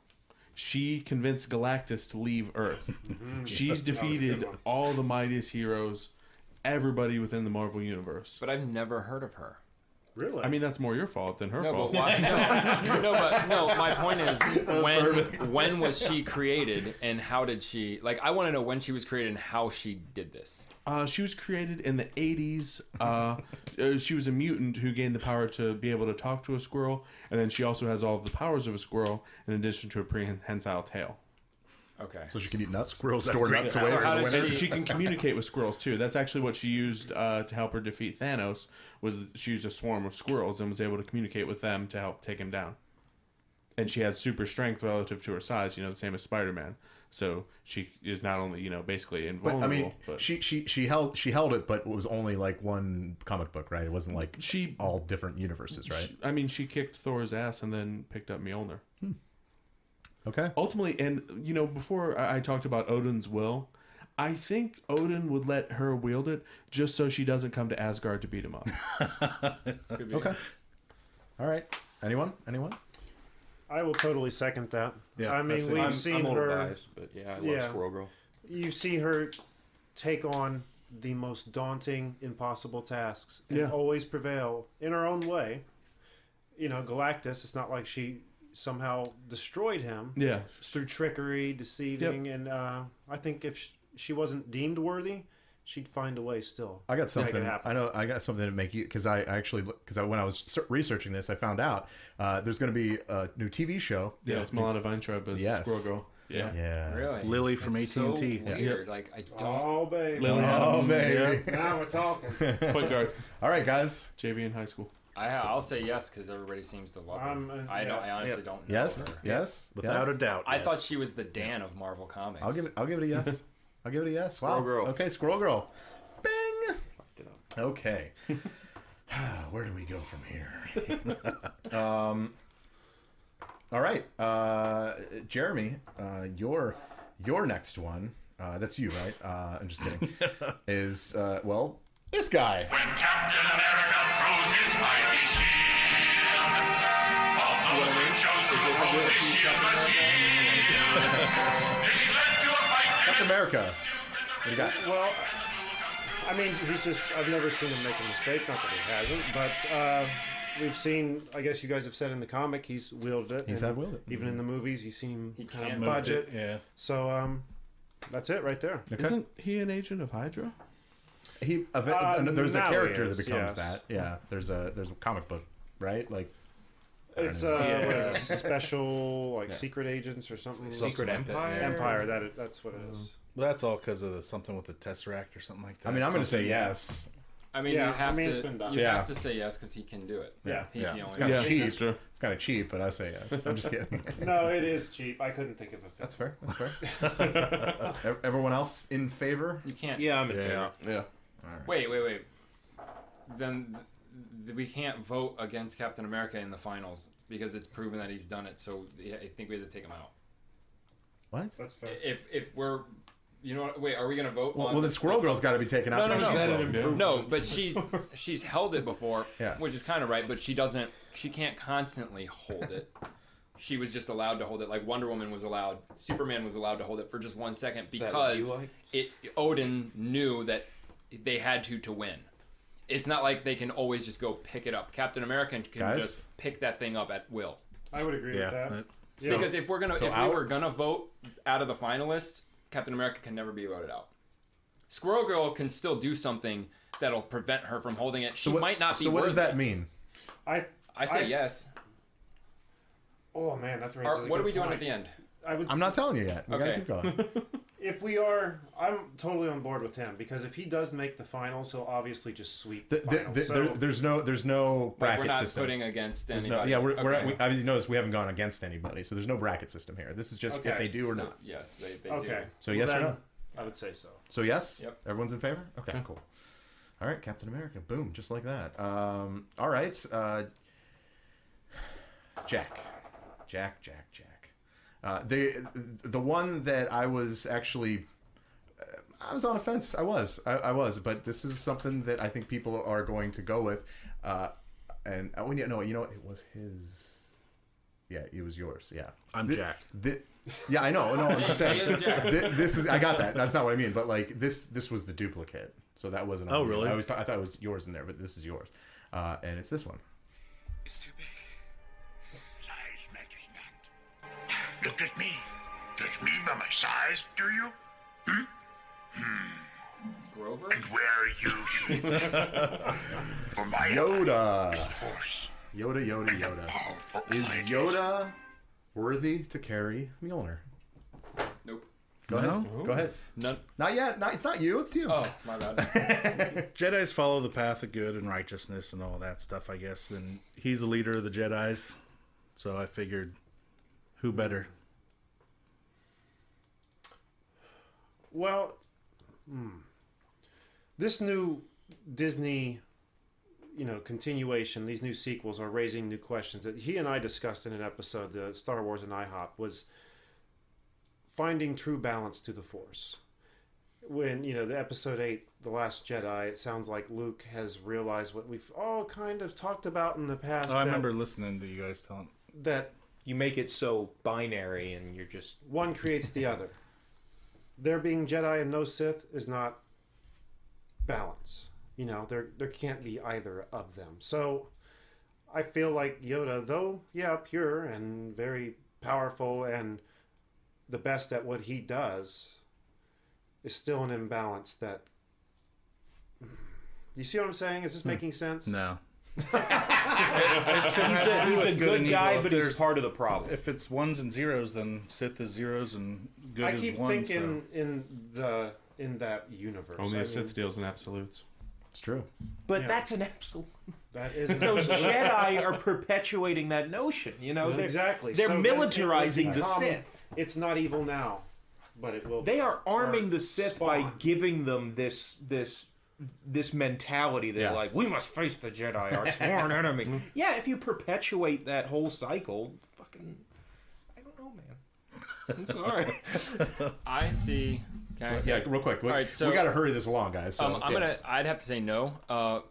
She convinced Galactus to leave Earth. She's defeated all the mightiest heroes, everybody within the Marvel Universe. But I've never heard of her. Really? I mean, that's more your fault than her fault. But why? No, my point is, when was she created and how did she... Like, I want to know when she was created and how she did this. She was created in the 80s. She was a mutant who gained the power to be able to talk to a squirrel, and then she also has all of the powers of a squirrel in addition to a prehensile tail. Okay. So she can eat nuts? Squirrels store nuts away for the winter? She can communicate with squirrels, too. That's actually what she used to help her defeat Thanos, was she used a swarm of squirrels and was able to communicate with them to help take him down. And she has super strength relative to her size, you know, the same as Spider-Man. So she is not only, you know, basically invulnerable. But, I mean, but... she held it, but it was only like one comic book, right? It wasn't like all different universes, right? She kicked Thor's ass and then picked up Mjolnir. Hmm. Okay. Ultimately, and you know, before I talked about Odin's will, I think Odin would let her wield it just so she doesn't come to Asgard to beat him up. Could be. Okay. All right. Anyone? I will totally second that. Yeah, I mean, we've seen her. Biased, but yeah, I love Squirrel Girl. You see her take on the most daunting, impossible tasks and always prevail in her own way. You know, Galactus. It's not like she somehow destroyed him. Yeah, through trickery, deceiving, and I think if she wasn't deemed worthy, she'd find a way still. I got something. I know. I got something to make you, because I when I was researching this, I found out there's going to be a new TV show. Yeah, it's Milana Weintraub as Squirrel Girl. Yeah. Really? Lily from AT&T. So weird. Yeah. Like I don't. Oh baby. Lily Adams. Baby. Now we're talking. Point guard. All right, guys. JV in high school. I'll say yes because everybody seems to love her. I honestly don't know her. Yes. Without a doubt. I thought she was the Dan of Marvel Comics. I'll give it a yes. I'll give it a yes. Wow. Squirrel Girl. Okay, Squirrel Girl. Bing! Fucked it up. Okay. Where do we go from here? All right. Jeremy, your next one, that's you, right? I'm just kidding. Is, well, this guy. When Captain America throws his mighty shield, all those who chose to oppose his shield must yield. It is led to a fight. Captain America. What do you got? Well, I mean, he's just, I've never seen him make a mistake. Not that he hasn't, but we've seen, I guess you guys have said in the comic, he's wielded it. He's had wielded it. Even in the movies, you've seen him kind of budget. Yeah. So that's it right there. Okay. Isn't he an agent of Hydra? There's a character that becomes that. Yeah, there's a comic book, right? Like it's a special like secret agents or something. Secret Empire. Empire. That's what it is. Well, that's all because of something with the Tesseract or something like that. I mean, I'm going to say yes. I mean, you have to say yes because he can do it. Yeah, he's the only. It's kind of cheap. True. It's kind of cheap, but I say yes. I'm just kidding. No, it is cheap. I couldn't think of a. That's fair. Everyone else in favor? You can't. Yeah, I'm in favor. Yeah. All right. Wait. Then we can't vote against Captain America in the finals because it's proven that he's done it. So I think we have to take him out. What? That's fair. If we're, you know, wait, are we gonna vote? Well, the Squirrel Girl's got to be taken out. No, but she's held it before, which is kind of right. But she can't constantly hold it. She was just allowed to hold it, like Wonder Woman was allowed, Superman was allowed to hold it for just 1 second because Odin knew that they had to win. It's not like they can always just go pick it up. Captain America can just pick that thing up at will. I would agree with that. Yeah. Because if we were gonna vote out of the finalists, Captain America can never be voted out. Squirrel Girl can still do something that'll prevent her from holding it. She might not be. So what does that mean? I say yes. Oh man, that's right. What are we doing at the end? I'm not telling you yet. We gotta keep going. If we are, I'm totally on board with him because if he does make the finals, he'll obviously just sweep the finals. There's no bracket system. We're not putting against anybody. I noticed we haven't gone against anybody, so there's no bracket system here. This is just if they do or not. Yes, they do. So yes or no? I would say so. So yes? Yep. Everyone's in favor? Okay, cool. All right, Captain America. Boom, just like that. All right. Jack. The one that I was actually, I was on a fence. I was, but this is something that I think people are going to go with. It was his. Yeah, it was yours. Yeah, I'm Jack. Yeah, I know. No, I'm just saying. This is. I got that. That's not what I mean. But like this was the duplicate. So that wasn't. Oh really? I thought it was yours in there, but this is yours, and it's this one. It's too big. Look at me. Judge me by my size, do you? Grover? And where are you? For my Yoda. Yoda. Is Yoda worthy to carry Mjolnir? Nope. Go ahead. None. Not yet. It's not you. It's you. Oh, my bad. Jedis follow the path of good and righteousness and all that stuff, I guess. And he's the leader of the Jedis, so I figured, who better? Well, this new Disney, continuation. These new sequels are raising new questions that he and I discussed in an episode, the Star Wars and IHOP was. Finding true balance to the Force. When, the episode 8, The Last Jedi, it sounds like Luke has realized what we've all kind of talked about in the past. Oh, I remember listening to you guys tell him. That you make it so binary and you're just... One creates the other. There being Jedi and no Sith is not balance. There can't be either of them. So I feel like Yoda, though, pure and very powerful and... the best at what he does, is still an imbalance that... You see what I'm saying? Is this making sense? No. he's a good guy, but he's part of the problem. If it's ones and zeros, then Sith is zeros and good is ones. I keep thinking in that universe. Only a Sith deals in absolutes. It's true. But that's an absolute. That is so Jedi are perpetuating that notion, They're, exactly. They're militarizing the Sith. It's not evil now, but it will. They are arming the Sith by giving them this mentality. They're like, we must face the Jedi, our sworn enemy. Yeah, if you perpetuate that whole cycle, fucking, I don't know, man. I'm sorry. I see. Real quick. All right, so, we got to hurry this along, guys. So, I'd have to say no.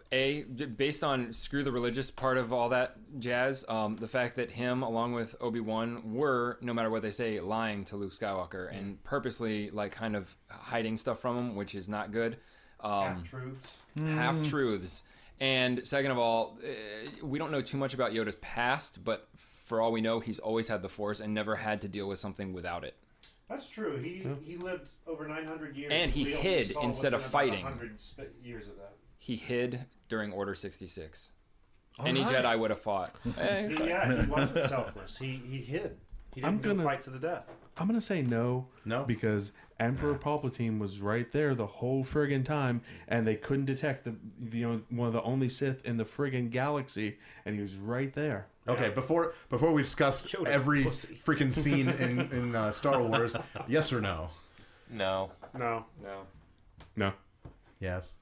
Based on screw the religious part of all that jazz, the fact that him, along with Obi-Wan, were, no matter what they say, lying to Luke Skywalker and purposely, kind of hiding stuff from him, which is not good. Half-truths. Half-truths. And second of all, we don't know too much about Yoda's past, but for all we know, he's always had the Force and never had to deal with something without it. That's true. He lived over 900 years. And he hid instead of fighting. 100 years of that. He hid during Order 66. Any Jedi would have fought. He wasn't selfless. He hid. He didn't fight to the death. I'm going to say no, because Emperor Palpatine was right there the whole friggin' time, and they couldn't detect one of the only Sith in the friggin' galaxy, and he was right there. Okay, before we discuss every freaking scene in Star Wars, yes or no? No. No. No. No. Yes.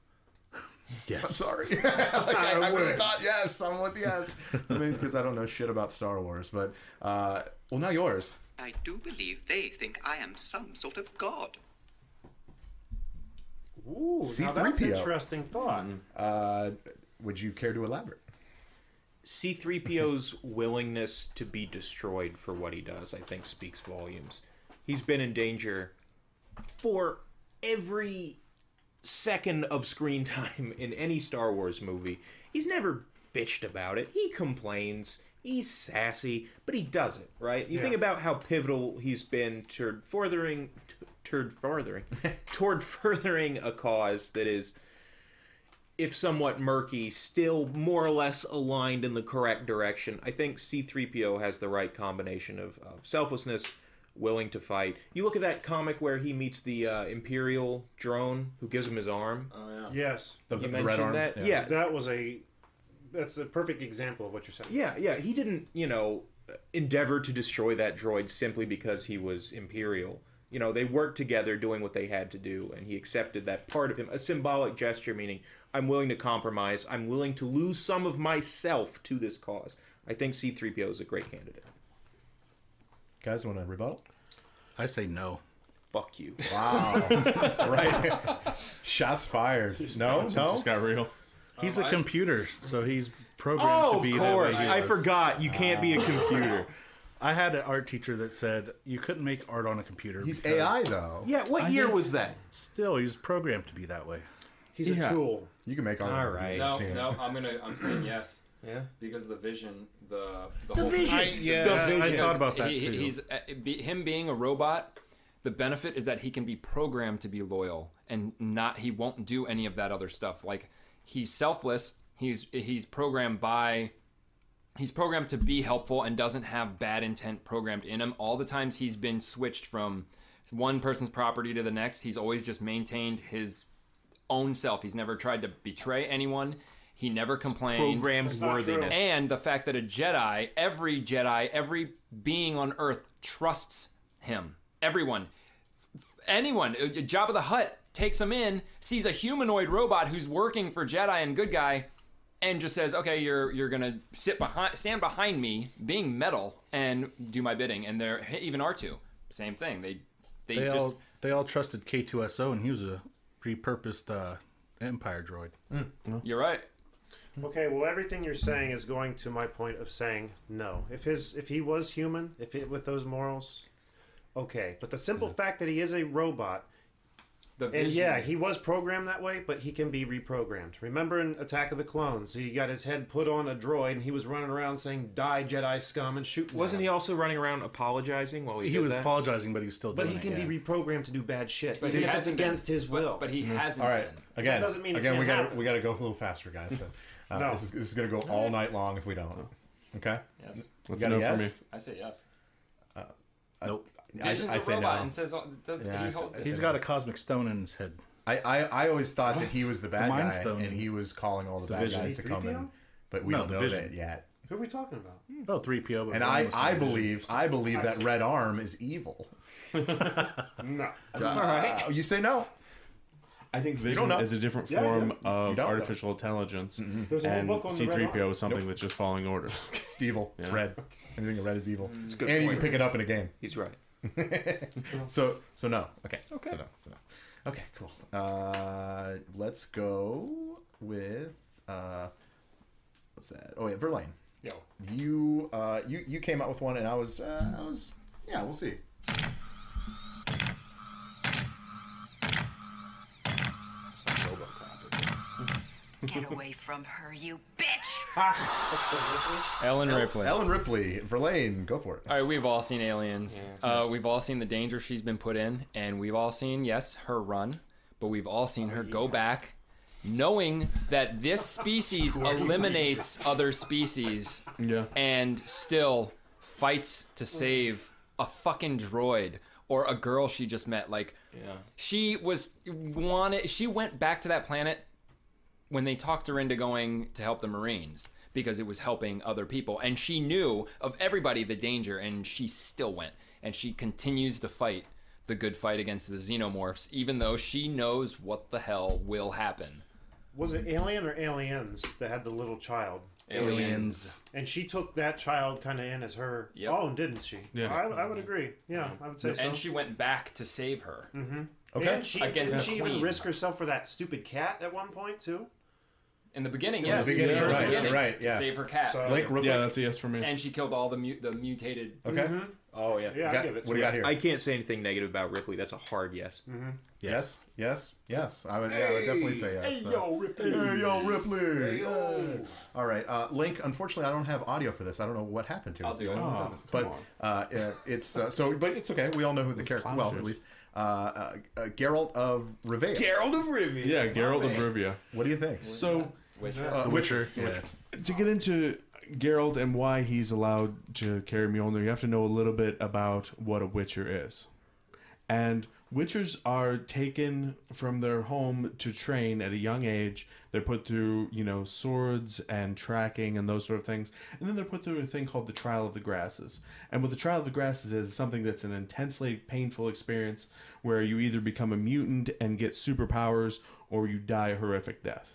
Yes. I'm sorry. I would have thought yes. I'm with yes. Maybe because I don't know shit about Star Wars, but not yours. I do believe they think I am some sort of god. Ooh, now that's an interesting thought. Would you care to elaborate? C-3PO's willingness to be destroyed for what he does, I think, speaks volumes. He's been in danger for every second of screen time in any Star Wars movie. He's never bitched about it. He complains. He's sassy, but he does it, right? You think about how pivotal he's been toward furthering a cause that is... if somewhat murky, still more or less aligned in the correct direction. I think C-3PO has the right combination of selflessness, willing to fight. You look at that comic where he meets the Imperial drone who gives him his arm. Oh, yeah. Yes. You mentioned that? Yeah. That's a perfect example of what you're saying. Yeah, yeah. He didn't, endeavor to destroy that droid simply because he was Imperial. They worked together doing what they had to do, and he accepted that part of him. A symbolic gesture, meaning, I'm willing to compromise. I'm willing to lose some of myself to this cause. I think C-3PO is a great candidate. Guys, want to rebuttal? I say no. Fuck you. Wow. Right. Shots fired. No? No? Just got real. He's a computer, so he's programmed to be that way. Oh, of course. I forgot. You can't be a computer. I had an art teacher that said you couldn't make art on a computer. He's AI, though. Yeah, what year was that? Still, he's programmed to be that way. He's a tool. You can make art. All right. No, I'm saying yes. Yeah. Because the vision, the whole vision. I thought about that too. Him being a robot, the benefit is that he can be programmed to be loyal and he won't do any of that other stuff. Like, he's selfless. He's programmed to be helpful and doesn't have bad intent programmed in him. All the times he's been switched from one person's property to the next. He's always just maintained his own self. He's never tried to betray anyone. He never complained. Programmed worthiness. And the fact that a Jedi, every being on Earth trusts him. Everyone. Anyone. Jabba the Hutt takes him in, sees a humanoid robot who's working for Jedi and good guy, and just says, okay, you're going to stand behind me, being metal, and do my bidding. And they're, even R2, same thing. They all trusted K2SO, and he was a repurposed Empire droid. Mm. You're right. Okay, well, everything you're saying is going to my point of saying no. If he was human, with those morals, okay. But the simple fact that he is a robot, and yeah, he was programmed that way, but he can be reprogrammed. Remember in Attack of the Clones, he got his head put on a droid, and he was running around saying, die, Jedi scum, and shoot. Wasn't he also running around apologizing while he did that? Apologizing, but he was still doing it. But he can be reprogrammed to do bad shit, even if it's against his will. But he hasn't been. All right, again, that doesn't mean again, we gotta go a little faster, guys. So, no. This is going to go all night long if we don't. Okay? Yes. What's a no for me? I say yes. Nope. Vision's a robot and says, he's got a cosmic stone in his head. I always thought that he was the bad guy, and he was calling all the bad guys to come in, but we don't know that yet. Who are we talking about? Oh, 3PO. And I believe that Red Arm is evil. No. You say no. I think Vision is a different form of artificial intelligence, and C-3PO is something that's just following orders. It's evil. It's red. Anything red is evil. It's good, and you can pick it up in a game. He's right. so no. Okay. So no. Okay, cool. Let's go with what's that? Oh yeah, Verlaine. Yo. You came out with one, and I was yeah, we'll see. Get away from her, you bitch! Ellen Ripley. Verlaine, go for it. All right, we've all seen Aliens. Yeah. We've all seen the danger she's been put in, and we've all seen, yes, her run, but we've all seen her go back, knowing that this species eliminates other species and still fights to save a fucking droid or a girl she just met. Like, she went back to that planet when they talked her into going to help the Marines because it was helping other people. And she knew of everybody the danger, and she still went. And she continues to fight the good fight against the xenomorphs, even though she knows what the hell will happen. Was it Alien or Aliens that had the little child? Aliens. And she took that child kind of in as her own, didn't she? Yeah. I would agree. Yeah, I would say so. And she went back to save her. Mm-hmm. Okay. And didn't she even risk herself for that stupid cat at one point, too? In the beginning, yes. In the beginning, right. To save her cat. So, that's a yes for me. And she killed all the mutated... Okay. Mm-hmm. Oh, yeah. Yeah, I give it to you. What do you got here? I can't say anything negative about Ripley. That's a hard yes. Mm-hmm. Yes. I would definitely say yes. Hey, yo, Ripley. Hey, yo. All right. Link, unfortunately, I don't have audio for this. I don't know what happened to it. I'll do it. But it's okay. We all know who the character... Well, at least... Geralt of Rivia. Yeah, Geralt of Rivia. What do you think? So, Witcher. Yeah. To get into Geralt and why he's allowed to carry Mjolnir, you have to know a little bit about what a Witcher is. And Witchers are taken from their home to train at a young age. They're put through, swords and tracking and those sort of things. And then they're put through a thing called the Trial of the Grasses. And what the Trial of the Grasses is something that's an intensely painful experience where you either become a mutant and get superpowers or you die a horrific death.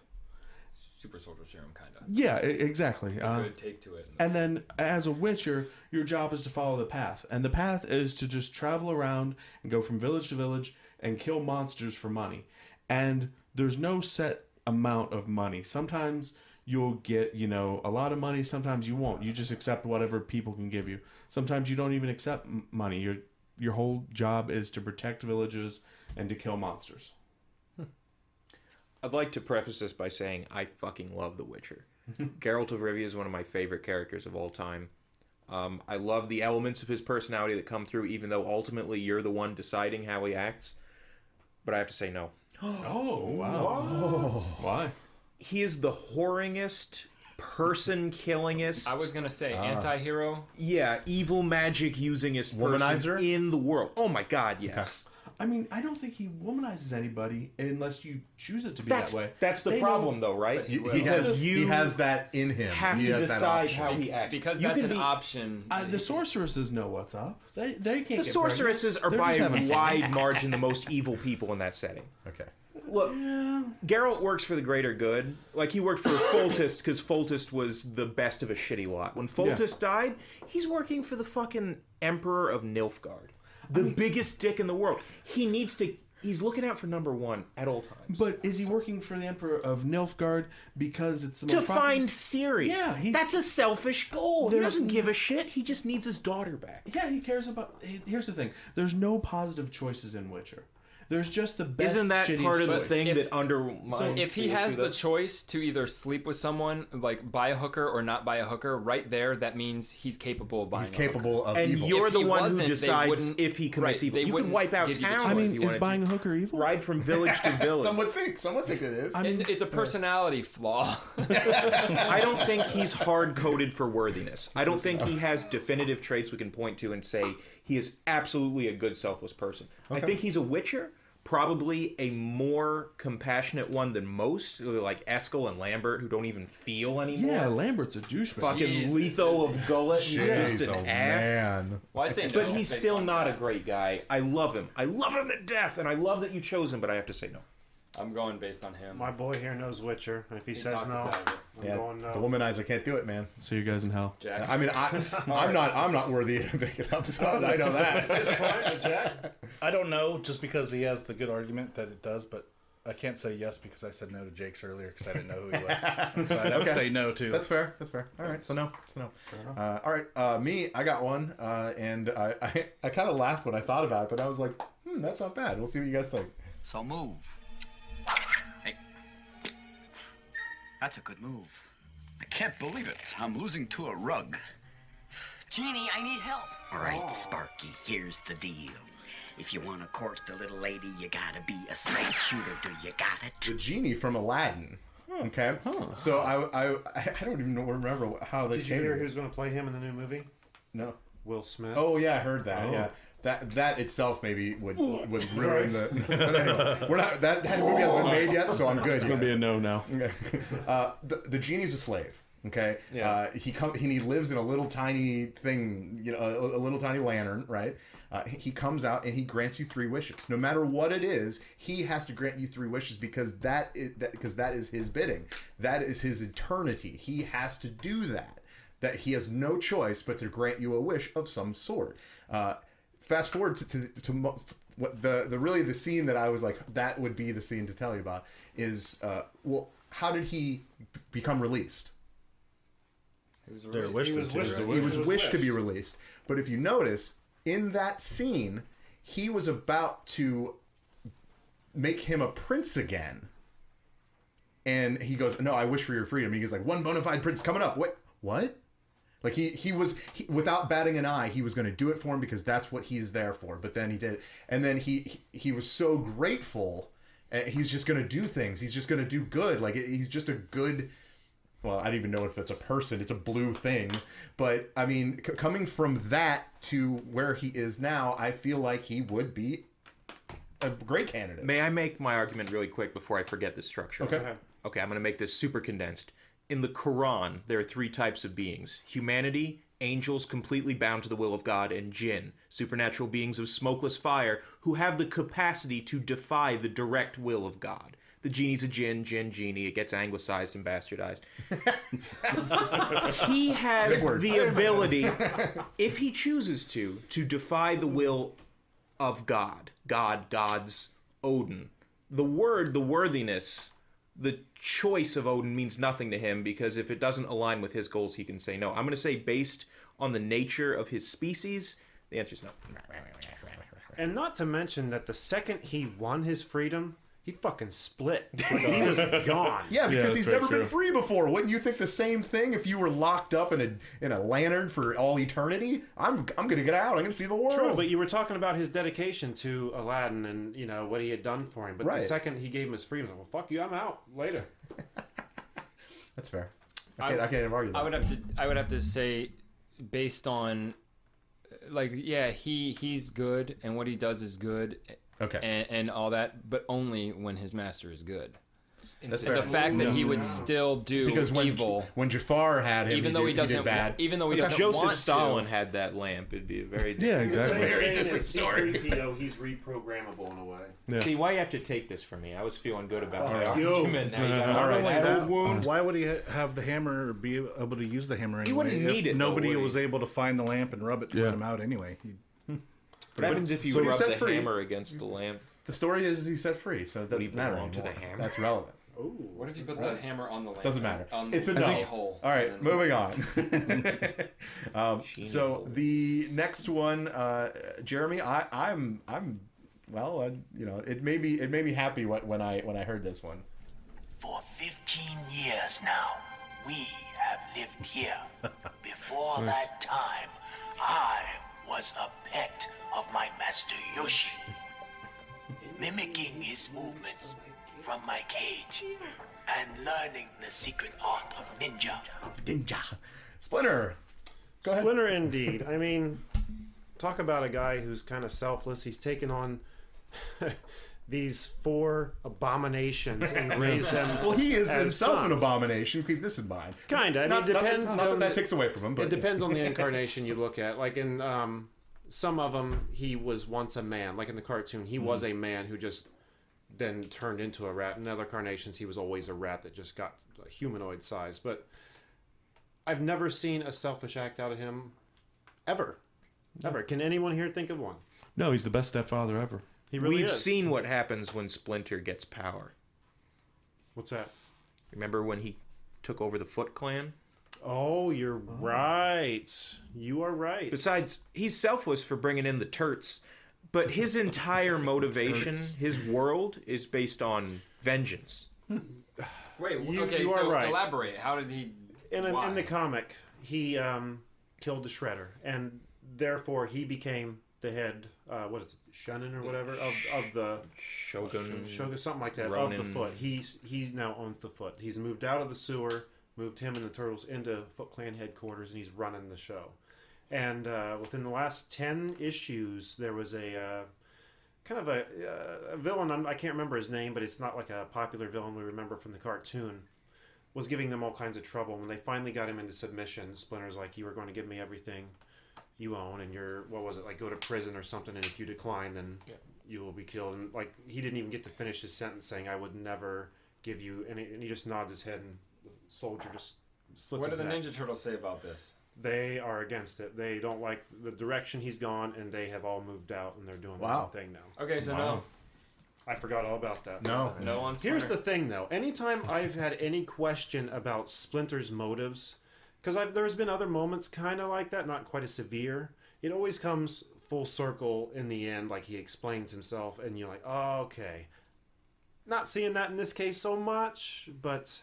Super Soldier Serum, kind of. Yeah, exactly. A good take to it. And then, as a Witcher, your job is to follow the path. And the path is to just travel around and go from village to village and kill monsters for money. And there's no set amount of money. Sometimes you'll get, a lot of money. Sometimes you won't. You just accept whatever people can give you. Sometimes you don't even accept money. Your whole job is to protect villages and to kill monsters. I'd like to preface this by saying I fucking love The Witcher. Geralt of Rivia is one of my favorite characters of all time. I love the elements of his personality that come through, even though ultimately you're the one deciding how he acts. But I have to say no. Oh, wow. What? Why? He is the whoringest person killingest. I was gonna say anti-hero. Yeah, evil magic usingest womanizer in the world. Oh my god, yes. Okay. I mean, I don't think he womanizes anybody unless you choose it to be that way. That's the problem, though, right? He has that in him. Have to decide how he acts. Because that's an option. The sorceresses know what's up. They can't. The sorceresses are by a wide margin the most evil people in that setting. Okay. Look, Geralt works for the greater good. Like, he worked for Foltest because Foltest was the best of a shitty lot. When Foltest died, he's working for the fucking Emperor of Nilfgaard. The biggest dick in the world. He needs to... He's looking out for number one at all times. But is he working for the Emperor of Nilfgaard because it's the... To find Ciri. Yeah. That's a selfish goal. He doesn't give a shit. He just needs his daughter back. Yeah, he cares about... Here's the thing. There's no positive choices in Witcher. There's just the best. Isn't that part of the thing that undermines... So if he has the choice to either sleep with someone, like buy a hooker or not buy a hooker, right there, that means he's capable of buying a hooker. He's capable of evil. And you're the one who decides if he commits evil. You can wipe out towns. I mean, is buying a hooker evil? Ride from village to village. Some would think it is. I mean, it's a personality flaw. I don't think he's hard-coded for worthiness. I don't think he has definitive traits we can point to and say... He is absolutely a good, selfless person. Okay. I think he's a Witcher, probably a more compassionate one than most, like Eskel and Lambert, who don't even feel anymore. Yeah, Lambert's a douchebag. Fucking Letho of Gullet, he's just an ass. Well, but he's still not a great guy. I love him. I love him to death, and I love that you chose him, but I have to say no. I'm going based on him. My boy here knows Witcher, and if he says no, I'm going no. The womanizer can't do it, man. So you guys in hell, Jack. I mean, I'm not worthy to pick it up. So I know that. At this point, Jack, I don't know, just because he has the good argument that it does, but I can't say yes because I said no to Jake's earlier because I didn't know who he was. So I would say no too. That's fair. That's fair. All right. So no. So no. All right. Me, I got one, and I kind of laughed when I thought about it, but I was like, that's not bad. We'll see what you guys think. So move. That's a good move. I can't believe it. I'm losing to a rug. Genie, I need help. All right, Sparky, here's the deal. If you want to court the little lady, you gotta be a straight shooter. Do you got it? The Genie from Aladdin. Okay? Huh. So I don't even remember how they came. Did you hear who's going to play him in the new movie? No. Will Smith. Oh, yeah, I heard that. Oh. Yeah. That itself maybe would ruin the... No. We're not, that movie hasn't been made yet, so I'm good. It's going to be a no now. The Genie's a slave, okay? Yeah. He lives in a little tiny thing, you know, a little tiny lantern, right? He comes out and he grants you 3 wishes. No matter what it is, he has to grant you 3 wishes because that is his bidding. That is his eternity. He has to do that. That he has no choice but to grant you a wish of some sort. Fast forward to what the scene that I was like, that would be the scene to tell you about is, well, how did he become released? He was wished to be released. But if you notice, in that scene, he was about to make him a prince again. And he goes, no, I wish for your freedom. He goes like, one bona fide prince coming up. What? Like, he was without batting an eye, he was going to do it for him because that's what he's there for. But then he did. And then he was so grateful. He's just going to do things. He's just going to do good. Like, he's just a good... Well, I don't even know if it's a person. It's a blue thing. But, I mean, coming from that to where he is now, I feel like he would be a great candidate. May I make my argument really quick before I forget the structure? Okay. Okay, I'm going to make this super condensed. In the Quran, there are 3 types of beings. Humanity, angels completely bound to the will of God, and jinn, supernatural beings of smokeless fire who have the capacity to defy the direct will of God. The Genie's a jinn, genie. It gets anglicized and bastardized. He has the ability, if he chooses to defy the will of God. God's Odin. The worthiness... The choice of Odin means nothing to him because if it doesn't align with his goals, he can say no. I'm going to say based on the nature of his species, the answer is no. And not to mention that the second he won his freedom, he fucking split. He was gone. Yeah, because he's never been free before. Wouldn't you think the same thing if you were locked up in a lantern for all eternity? I'm gonna get out. I'm gonna see the world. True, but you were talking about his dedication to Aladdin and you know what he had done for him. But the second he gave him his freedom, well, fuck you, I'm out later. That's fair. I can't even argue that. I would have to say, based on, like, yeah, he's good and what he does is good. Okay. And all that, but only when his master is good. The fact that he would still do evil. When Jafar had him, even though he doesn't want to. If Joseph Stalin had that lamp, it'd be a very different, yeah, exactly. Very different story. C-3PO, he's reprogrammable in a way. Yeah. See, why you have to take this from me? I was feeling good about my argument. Why would he have the hammer or be able to use the hammer anyway? He wouldn't need it. Nobody was able to find the lamp and rub it to let him out anyway. What happens if you rub the hammer against the lamp? The story is he's set free, so it doesn't matter anymore. To the hammer. That's relevant. Ooh, what if you put the hammer on the lamp? Doesn't matter. It's a no. Hole. All right, moving on. So the next one, Jeremy, it made me happy when I heard this one. For 15 years now, we have lived here. Before that time, I was a pet of my master Yoshi. Mimicking his movements from my cage and learning the secret art of ninja. Splinter! Go ahead. Splinter indeed. I mean, talk about a guy who's kind of selfless. He's taken on these 4 abominations and raised them. Well, he is himself an abomination. Keep this in mind. Kind of. It depends. Not that that takes away from him, but it depends on the incarnation you look at. Like in some of them, he was once a man. Like in the cartoon, he was a man who just then turned into a rat. In other carnations, he was always a rat that just got humanoid size. But I've never seen a selfish act out of him, ever. No. Ever. Can anyone here think of one? No, he's the best stepfather ever. He really is. We've seen what happens when Splinter gets power. What's that? Remember when he took over the Foot Clan? Oh, you're right. You are right. Besides, he's selfless for bringing in the Turts, but his entire motivation, his world, is based on vengeance. Wait, okay, you so right. Elaborate. How did he... In the comic, he killed the Shredder, and therefore he became the head, Shunin or whatever, of the... Shogun, something like that, Ronin. Of the Foot. He now owns the Foot. He's moved out of the sewer... Moved him and the Turtles into Foot Clan headquarters, and he's running the show. And within the last 10 issues, there was a kind of a villain. I can't remember his name, but it's not like a popular villain we remember from the cartoon. Was giving them all kinds of trouble. When they finally got him into submission, Splinter's like, "You were going to give me everything you own, and you're go to prison or something. And if you decline, then you will be killed." And like he didn't even get to finish his sentence, saying, "I would never give you." And he just nods his head and. Soldier just slits What do the neck. Ninja Turtles say about this? They are against it. They don't like the direction he's gone, and they have all moved out, and they're doing their own thing now. Okay, so no. I forgot all about that. No on Splinter. Here's the thing, though. Anytime I've had any question about Splinter's motives, because there's been other moments kind of like that, not quite as severe. It always comes full circle in the end, like he explains himself, and you're like, oh, okay. Not seeing that in this case so much, but...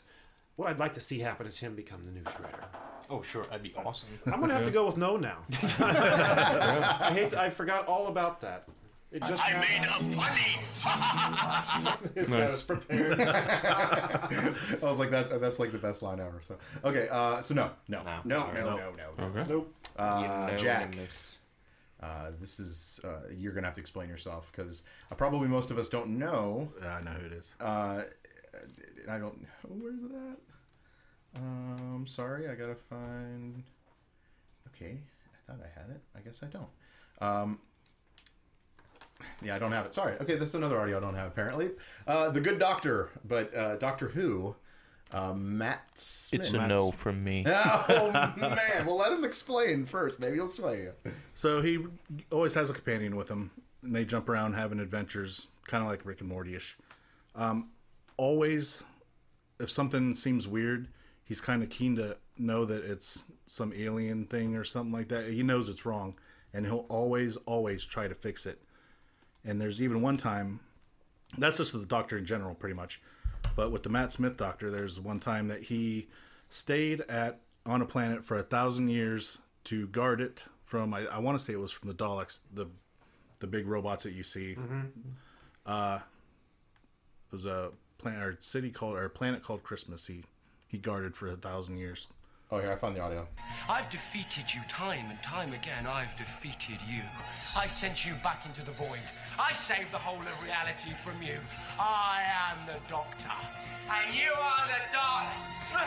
What I'd like to see happen is him become the new Shredder. Oh, sure. That'd be awesome. I'm going to have to go with no now. I forgot all about that. It just I made a funny. Nice. I was prepared. I was like, that's like the best line ever. So, okay. So no. Okay. Nope. Jack. This is you're going to have to explain yourself because probably most of us don't know. I know who it is. I don't know. Where is it at? Sorry, I gotta find... Okay, I thought I had it. I guess I don't. Yeah, I don't have it. Sorry. Okay, that's another audio I don't have, apparently. The Good Doctor, but Doctor Who, Matt Smith. It's a no from me. Oh, man. Well, let him explain first. Maybe he'll sway you. So he always has a companion with him, and they jump around having adventures, kind of like Rick and Morty-ish. Always, if something seems weird, he's kind of keen to know that it's some alien thing or something like that. He knows it's wrong, and he'll always try to fix it. And there's even one time, that's just the doctor in general, pretty much. But with the Matt Smith doctor, there's one time that he stayed on a planet for 1,000 years to guard it from, I want to say it was from the Daleks, the big robots that you see. Mm-hmm. It was a planet called Christmas. He he guarded for 1,000 years. Oh, here, I found the audio. I've defeated you time and time again. I've defeated you. I sent you back into the void. I saved the whole of reality from you. I am the Doctor. And you are the Dark.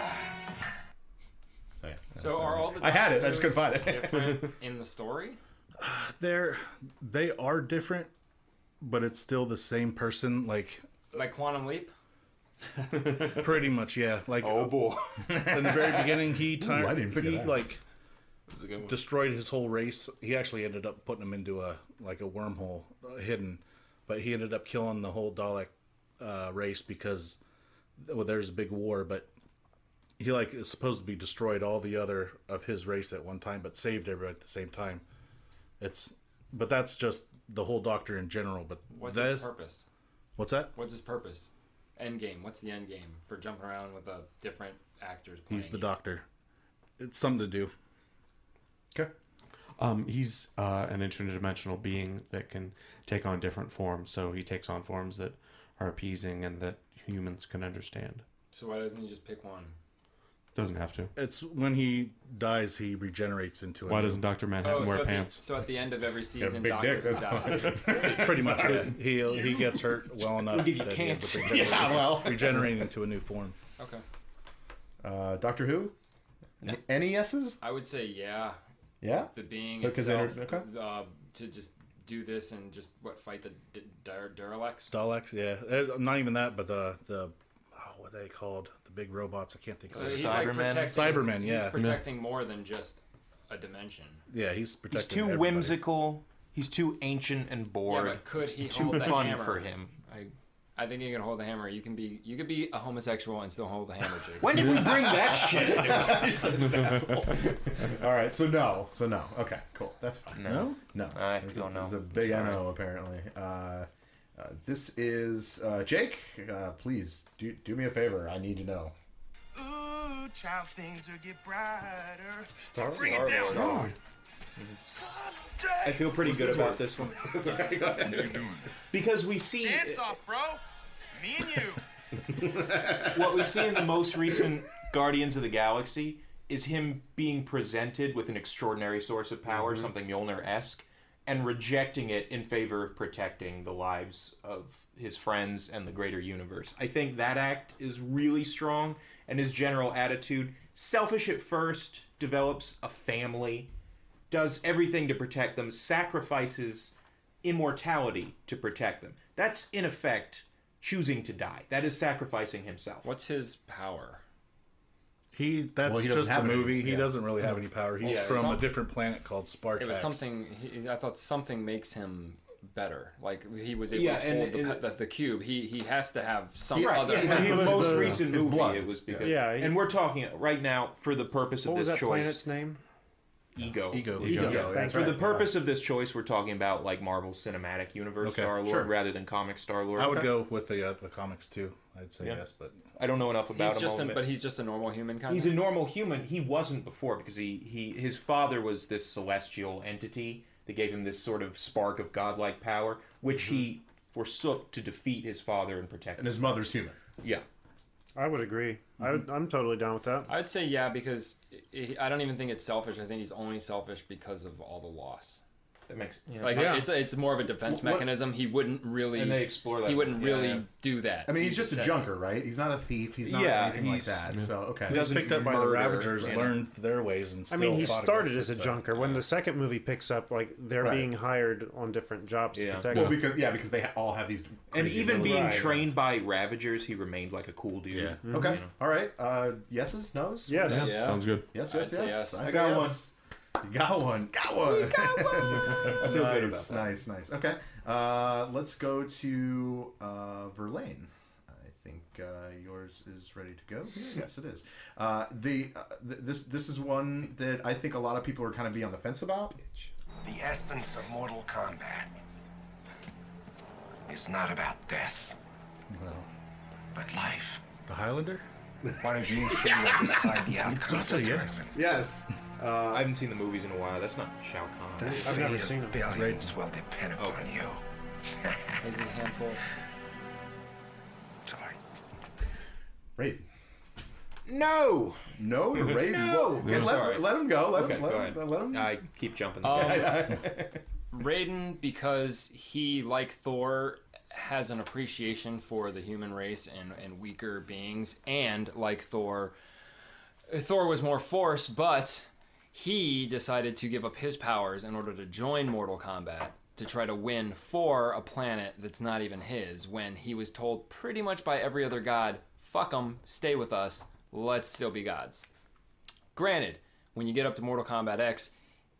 So are all the Doctors, I had it, I just couldn't find it. Different in the story? They are different, but it's still the same person. Like Quantum Leap? Pretty much, yeah. Like, oh boy. In the very beginning, he destroyed his whole race. He actually ended up putting him into a wormhole, hidden, but he ended up killing the whole Dalek race because there's a big war, but he is supposed to be destroyed all the other of his race at one time, but saved everyone at the same time. But that's just the whole Doctor in general. But what's his purpose? What's that? What's his purpose? End game. What's the end game for jumping around with different actors? He's the Doctor. It's something to do. Okay. He's an interdimensional being that can take on different forms. So he takes on forms that are appeasing and that humans can understand. So why doesn't he just pick one? Doesn't have to. It's when he dies, he regenerates into it. Why doesn't Dr. Manhattan wear pants? So at the end of every season, Doctor dies. Pretty much. He gets hurt well enough that he ends up regenerating into a new form. Okay. Doctor Who? No. Any yeses? I would say yeah. Yeah? The being itself. Okay. To just do this and just, fight the Daleks? Daleks, yeah. Not even that, but the what are they called? The big robots. I can't think of it. So Cybermen, yeah. He's protecting more than just a dimension. Yeah, he's protecting everybody. Whimsical. He's too ancient and bored. Yeah, but could he hold the hammer? Too fun for him. I think you can hold the hammer. You could be a homosexual and still hold the hammer, Jake. When did we bring that shit? All right, so no. Okay, cool. That's fine. No. I don't know. It's a big no, apparently. This is Jake. Please do me a favor. I need to know. Ooh, child, things will get brighter. Bring it down. Oh. I feel pretty good about this one. Because we see dance off, bro. Me and you. What we see in the most recent Guardians of the Galaxy is him being presented with an extraordinary source of power, something Mjolnir-esque. And rejecting it in favor of protecting the lives of his friends and the greater universe. I think that act is really strong, and his general attitude, selfish at first, develops a family, does everything to protect them, sacrifices immortality to protect them. That's, in effect, choosing to die. That is sacrificing himself. What's his power? He just the movie. He doesn't really have any power. He's from a different planet called Spartax. It was something. I thought something makes him better. Like he was able to hold the cube. He has to have some other. Yeah, in the most recent movie, it was because. Yeah, and we're talking right now for the purpose of this choice. What was that planet's name? Ego. Yeah, for the purpose of this choice, we're talking about like Marvel Cinematic Universe Star-Lord rather than comic Star-Lord. I would go with the comics too. I'd say yes, but I don't know enough about him. But he's just a normal human. He's a normal human. He wasn't before because his father was this celestial entity that gave him this sort of spark of godlike power, which he forsook to defeat his father and protect him. And his mother's human. Yeah. I would agree. I'm totally down with that. I'd say yeah, because I don't even think it's selfish. I think he's only selfish because of all the loss. That makes it's more of a defense mechanism. He wouldn't really do that. I mean, he's just a junker, right? He's not a thief. He's not anything like that. Yeah. So he was picked up by the Ravagers, learned their ways, and still he started as a junker. When the second movie picks up, they're being hired on different jobs to protect. Well, because they all have these, and even being trained by Ravagers, he remained like a cool dude. Yeah. Mm-hmm. Okay. All right. Yeses, nos. Yes. Sounds good. Yes. I got one. You got one. I feel good about that. Nice. Okay. Let's go to Verlaine. I think yours is ready to go. Yes, it is. This is one that I think a lot of people are kind of on the fence about. The essence of Mortal Kombat is not about death, but life. The Highlander? Why don't you decide the outcome? That's a yes. Yes. I haven't seen the movies in a while. That's not Shao Kahn. I've never seen them. It's Raiden. Well, depend upon you. This is a handful. Sorry. Raiden. No. No to Raiden? No. Let him go. Let him go. I keep jumping. Raiden, because he, like Thor, has an appreciation for the human race and weaker beings, and like Thor was more force, but he decided to give up his powers in order to join Mortal Kombat to try to win for a planet that's not even his, when he was told pretty much by every other god, fuck them, stay with us, let's still be gods. Granted, when you get up to Mortal Kombat X,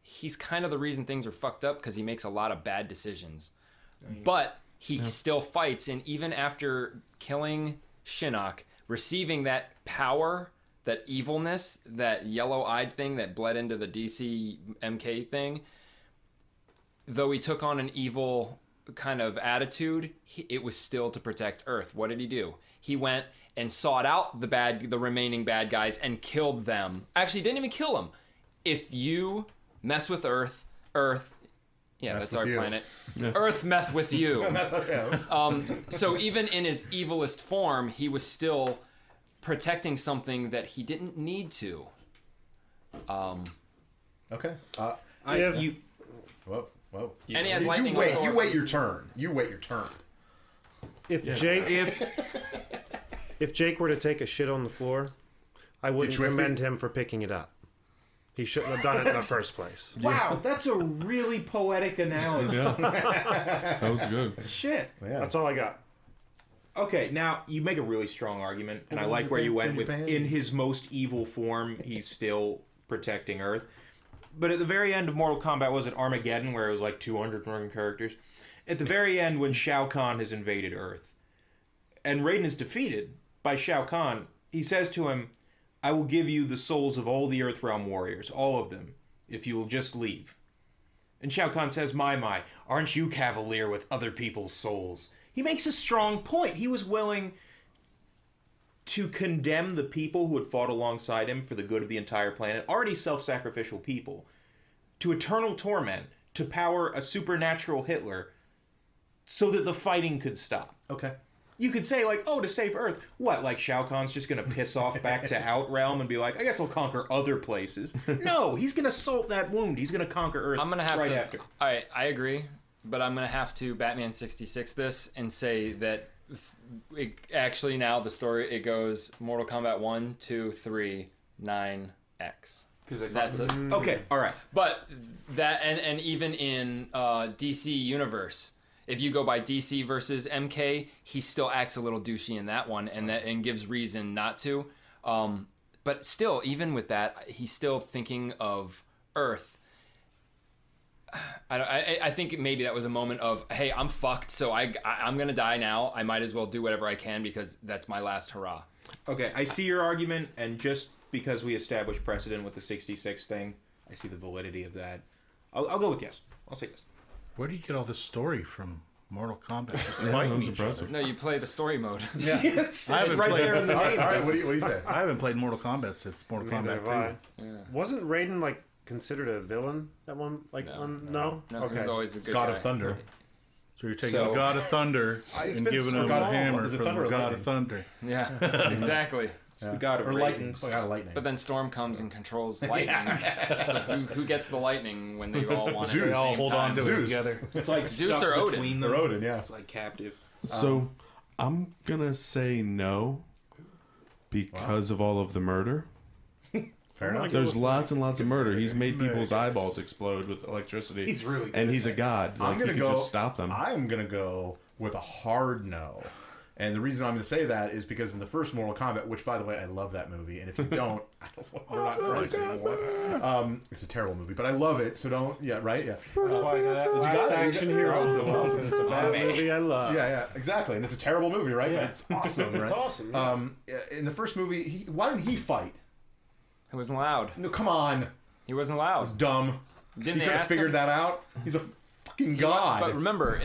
he's kind of the reason things are fucked up because he makes a lot of bad decisions. But he still fights, and even after killing Shinnok, receiving that power, that evilness, that yellow-eyed thing that bled into the DC MK thing, though he took on an evil kind of attitude, it was still to protect Earth. What did he do? He went and sought out the remaining bad guys and killed them. Actually, didn't even kill them. If you mess with Earth, yeah, that's our planet. Earth meth with you. So even in his evilest form, he was still protecting something that he didn't need to. Okay. Whoa. And he has lightning. You wait your turn. If Jake were to take a shit on the floor, I wouldn't commend him for picking it up. He shouldn't have done it in the first place. Wow, that's a really poetic analogy. Yeah. That was good. Shit. Yeah. That's all I got. Okay, now, you make a really strong argument, and I like where you went with, in his most evil form, he's still protecting Earth. But at the very end of Mortal Kombat, was it Armageddon, where it was like 200 million characters? At the very end, when Shao Kahn has invaded Earth, and Raiden is defeated by Shao Kahn, he says to him, I will give you the souls of all the Earthrealm warriors, all of them, if you will just leave. And Shao Kahn says, my, aren't you cavalier with other people's souls? He makes a strong point. He was willing to condemn the people who had fought alongside him for the good of the entire planet, already self-sacrificial people, to eternal torment, to power a supernatural Hitler, so that the fighting could stop. Okay. You could say, like, oh, to save Earth. What, like Shao Kahn's just going to piss off back to Outrealm and be like, I guess I'll conquer other places. No, he's going to salt that wound. He's going to conquer Earth after. All right, I agree, but I'm going to have to Batman 66 this and say that actually now the story, it goes Mortal Kombat 1, 2, 3, 9, X. That's it. Okay, all right. But that, and even in DC Universe, if you go by DC versus MK, he still acts a little douchey in that one, and gives reason not to. But still, even with that, he's still thinking of Earth. I think maybe that was a moment of, hey, I'm fucked, so I'm gonna die now. I might as well do whatever I can because that's my last hurrah. Okay, I see your argument, and just because we established precedent with the 66 thing, I see the validity of that. I'll go with yes. I'll say yes. Where do you get all this story from? Mortal Kombat. Impressive. No, you play the story mode. Yeah. It's right there in the name. All right, what do you say? I haven't played Mortal Kombat since Mortal Kombat 2. Yeah. Wasn't Raiden like considered a villain? That one, like, no. Okay. He's always a good God guy. Of Thunder. So you're taking the God of Thunder and giving him a hammer from the God of Thunder. Yeah, exactly. It's the God of lightning. But then Storm comes and controls lightning. Yeah. So who gets the lightning when they all want it? Zeus. They all hold on to it together. It's like Zeus or Odin. Or Odin, yeah. It's like captive. So I'm going to say no because of all of the murder. Fair enough. There's lots and lots of murder. He's made people's eyeballs explode with electricity. He's really good. And he's a god. Like, you can just stop them. I'm going to go with a hard no. And the reason I'm going to say that is because in the first Mortal Kombat, which, by the way, I love that movie, and if you don't, we're not friends anymore. It's a terrible movie, but I love it, so don't, Last Action Hero. It's a bad movie I love. Yeah, exactly, and it's a terrible movie, right? Yeah. But it's awesome, right? It's awesome, yeah. In the first movie, why didn't he fight? He wasn't allowed. No, come on. He wasn't allowed. It was dumb. Didn't they ask him? Figured that out. He's a fucking god. But remember,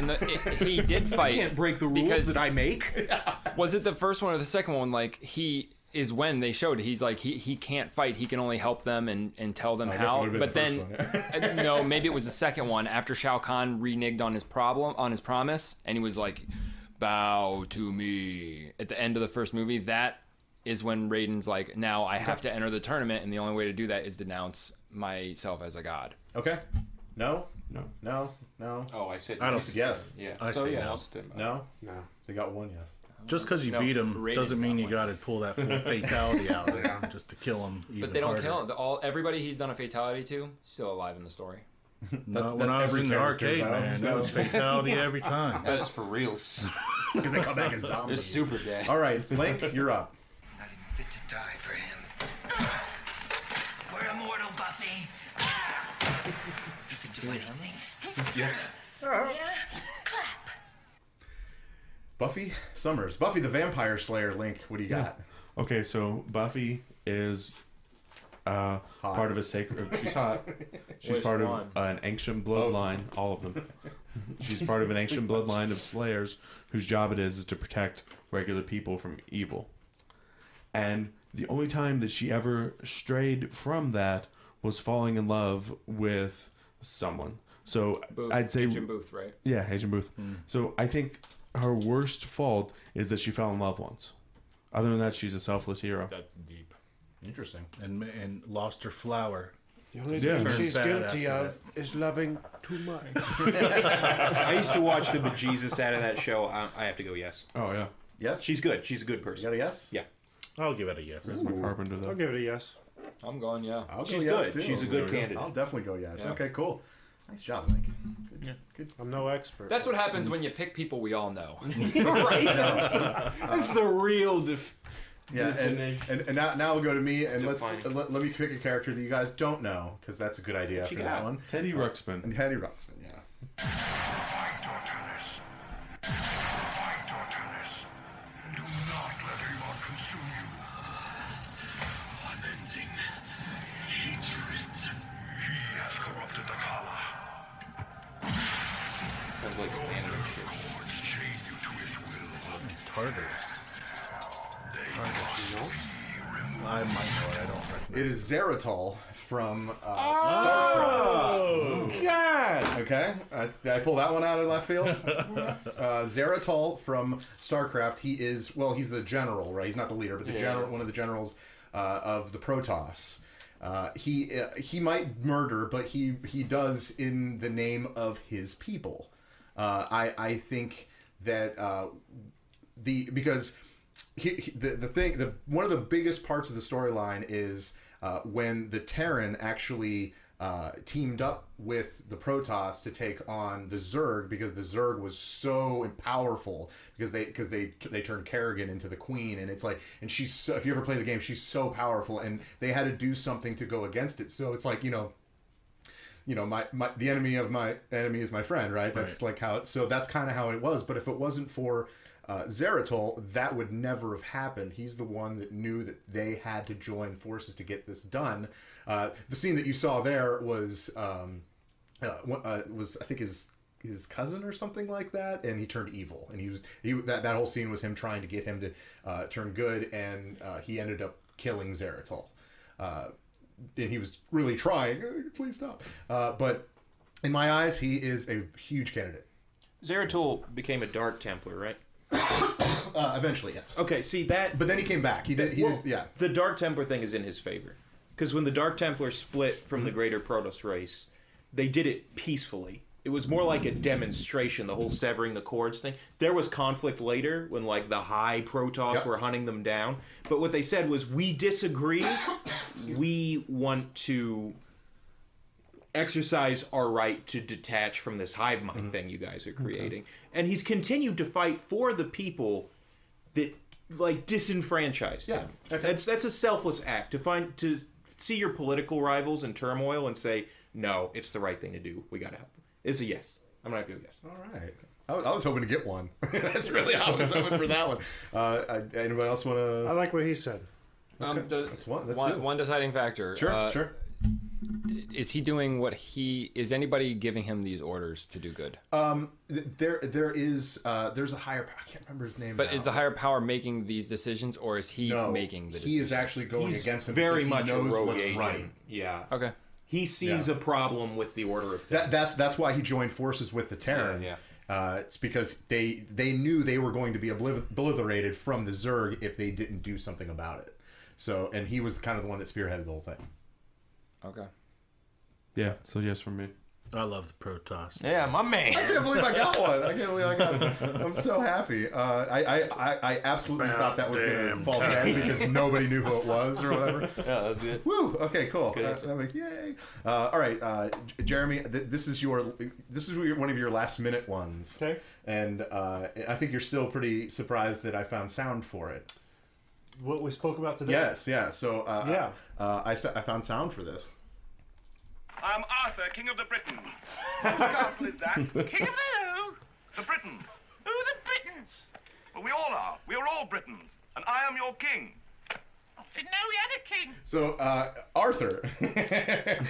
he did fight. You can't break the rules that I make. Yeah. Was it the first one or the second one? Like, he is when they showed, he's like, he can't fight. He can only help them and tell them how. But then, no, maybe it was the second one after Shao Kahn reneged on his promise. And he was like, bow to me at the end of the first movie. That is when Raiden's like, now I have to enter the tournament, and the only way to do that is denounce myself as a god. Okay. No. Oh, I said. I don't say yes. Yeah. I say no. They got one yes. Just because you beat him doesn't mean you got to pull that full fatality out there just to kill him. But they don't kill him. All everybody he's done a fatality to still alive in the story. No, when I was in the arcade, man, that was fatality every time. That's for reals. Because they come back as zombies. They're super dead. All right, Link, you're up. Not even fit to die for him. We're immortal, Buffy. You can do anything. Yeah. Yeah. Clap. Buffy Summers. Buffy the Vampire Slayer. Link, what do you got? Okay, so Buffy is... part of a sacred... She's hot. She's part of an ancient bloodline. All of them. She's part of an ancient bloodline of slayers whose job it is to protect regular people from evil. And the only time that she ever strayed from that was falling in love with someone. So Booth. I'd say... Agent Booth, right? Yeah, Agent Booth. Mm. So I think her worst fault is that she fell in love once. Other than that, she's a selfless hero. That's deep. Interesting. And lost her flower. The only thing she's guilty of is loving too much. I used to watch the bejesus out of that show. I have to go yes. Oh, yeah. Yes? She's good. She's a good person. You got a yes? Yeah. I'll give it a yes. That's my carpenter, though. I'll give it a yes. I'm going yeah. She's good. Yes, she's a good candidate. I'll definitely go yes. Yeah. Okay, cool. Nice job, Mike. Good, good. I'm no expert. That's what happens when you pick people we all know. Right? That's the real... Yeah, and now we'll go to me, and let me pick a character that you guys don't know, because that's a good idea after that one. Teddy Ruxpin. Teddy Ruxpin, yeah. Fight your tennis. Fight your tennis. Do not let anyone consume you. Unending hatred. He has corrupted the Kala. Sounds like Spanish. Cords chain you to his will. Tartars. I might know it. I don't recognize it. It is Zeratul from Starcraft. Oh, God! Okay. Did I pull that one out of left field? Zeratul from Starcraft. He is, well, he's the general, right? He's not the leader, but the general, one of the generals of the Protoss. He might murder, but he does in the name of his people. I think that because... one of the biggest parts of the storyline is when the Terran actually teamed up with the Protoss to take on the Zerg, because the Zerg was so powerful because they turned Kerrigan into the Queen, and it's like, and she's so, if you ever play the game, she's so powerful, and they had to do something to go against it. So it's like, you know, the enemy of my enemy is my friend, right? That's like how. So that's kind of how it was. But if it wasn't for Zeratul, that would never have happened. He's the one that knew that they had to join forces to get this done. The scene that you saw there was I think his cousin or something like that, and he turned evil. And that whole scene was him trying to get him to turn good, and he ended up killing Zeratul. And he was really trying. Please stop. But in my eyes, he is a huge candidate. Zeratul became a Dark Templar, right? Eventually, yes. Okay, see that... But then he came back. The Dark Templar thing is in his favor. Because when the Dark Templar split from the greater Protoss race, they did it peacefully. It was more like a demonstration, the whole severing the cords thing. There was conflict later when, like, the high Protoss were hunting them down. But what they said was, we disagree. We want to... exercise our right to detach from this hive mind thing you guys are creating. And he's continued to fight for the people that, like, disenfranchised him. Okay. That's a selfless act, to see your political rivals in turmoil and say, no, it's the right thing to do. We got to help. It's a yes. I'm going to go yes. All right. I was hoping to get one. That's really how I was hoping for that one. Anybody else want to... I like what he said. Okay. That's one deciding factor. Sure. Is he doing what he... Is anybody giving him these orders to do good? There's a higher power. I can't remember his name But now. Is the higher power making these decisions, or is he making the decisions? He is actually going against them. Very much he knows what's right. Yeah. Okay. He sees a problem with the order of things. That's why he joined forces with the Terrans. Yeah. It's because they knew they were going to be obliterated from the Zerg if they didn't do something about it. So, and he was kind of the one that spearheaded the whole thing. Okay. Yeah, so yes from me. I love the Protoss. Yeah, my man. I can't believe I got one. I can't believe I got one. I'm so happy. I absolutely thought that was going to fall dead because nobody knew who it was or whatever. Yeah, that was it. Woo! Okay, cool. I'm like, yay. All right, Jeremy, this is one of your last minute ones. Okay. And I think you're still pretty surprised that I found sound for it. What we spoke about today? Yes, yeah. So I found sound for this. I am Arthur, King of the Britons. Whose castle is that? King of who? The Britons. Who are the Britons? Well, we all are. We are all Britons. And I am your king. I didn't know we had a king. So, Arthur.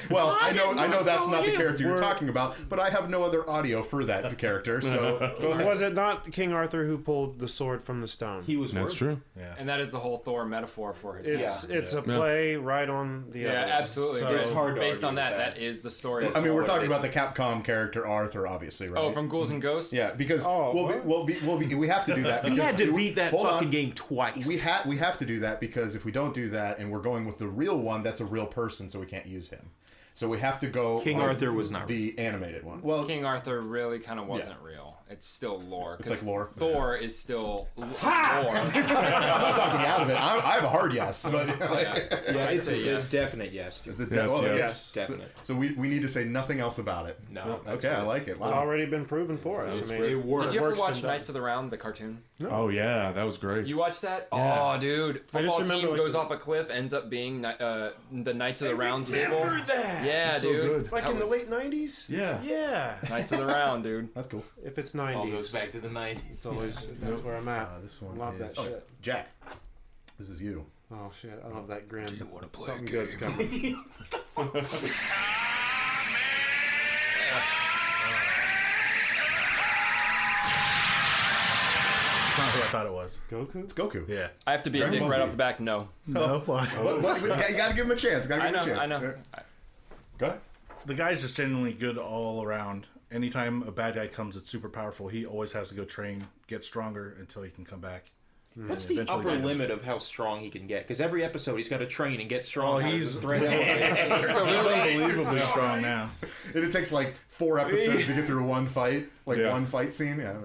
Well, I know that's not the character you're talking about, but I have no other audio for that character, so... Was it not King Arthur who pulled the sword from the stone? He was... That's true. Yeah. And that is the whole Thor metaphor for his... It's a play right on the... Yeah, absolutely. So it's hard to based on that, that is the story. I mean, we're talking about the Capcom character Arthur, obviously, right? Oh, from Ghouls and Ghosts? Yeah, because we have to do that. We had to beat that fucking game twice. We have to do that because if we don't do that and we're going with the real one, that's a real person, so we can't use him. So we have to go... King Arthur was not the animated one. Well, King Arthur really kind of wasn't real. It's still lore. It's like lore. Thor is still lore. I'm not talking out of it. I have a hard yes, but it's a definite yes. It's a definite yes. Definite. So we need to say nothing else about it. No. Okay, I like it. Wow. It's already been proven for us. I mean, it works. Did you ever watch Knights of the Round, the cartoon? No. Oh yeah, that was great. You watched that? Yeah. Oh dude, football team goes off a cliff, ends up being the Knights of the Round table. Remember that? Yeah, so dude. Good. Like that in the late 90s? Yeah. Yeah. Knights of the Round, dude. That's cool. If it's 90s. All goes back to the 90s. It's always, that's where I'm at. This one love is... that shit. Jack, this is you. Oh, shit. I love that grin. Do you want to play something a game? Good's coming. What the fuck? That's not who I thought it was. Goku? It's Goku. Yeah. I have to be a dick right off the back. No. No? Why? You gotta give him a chance. I know. Go ahead. The guy's just genuinely good all around. Anytime a bad guy comes that's super powerful, he always has to go train, get stronger until he can come back. What's the upper limit of how strong he can get? Because every episode he's got to train and get strong. Oh, he's unbelievably strong now. And it takes like 4 episodes to get through one fight, one fight scene. Yeah.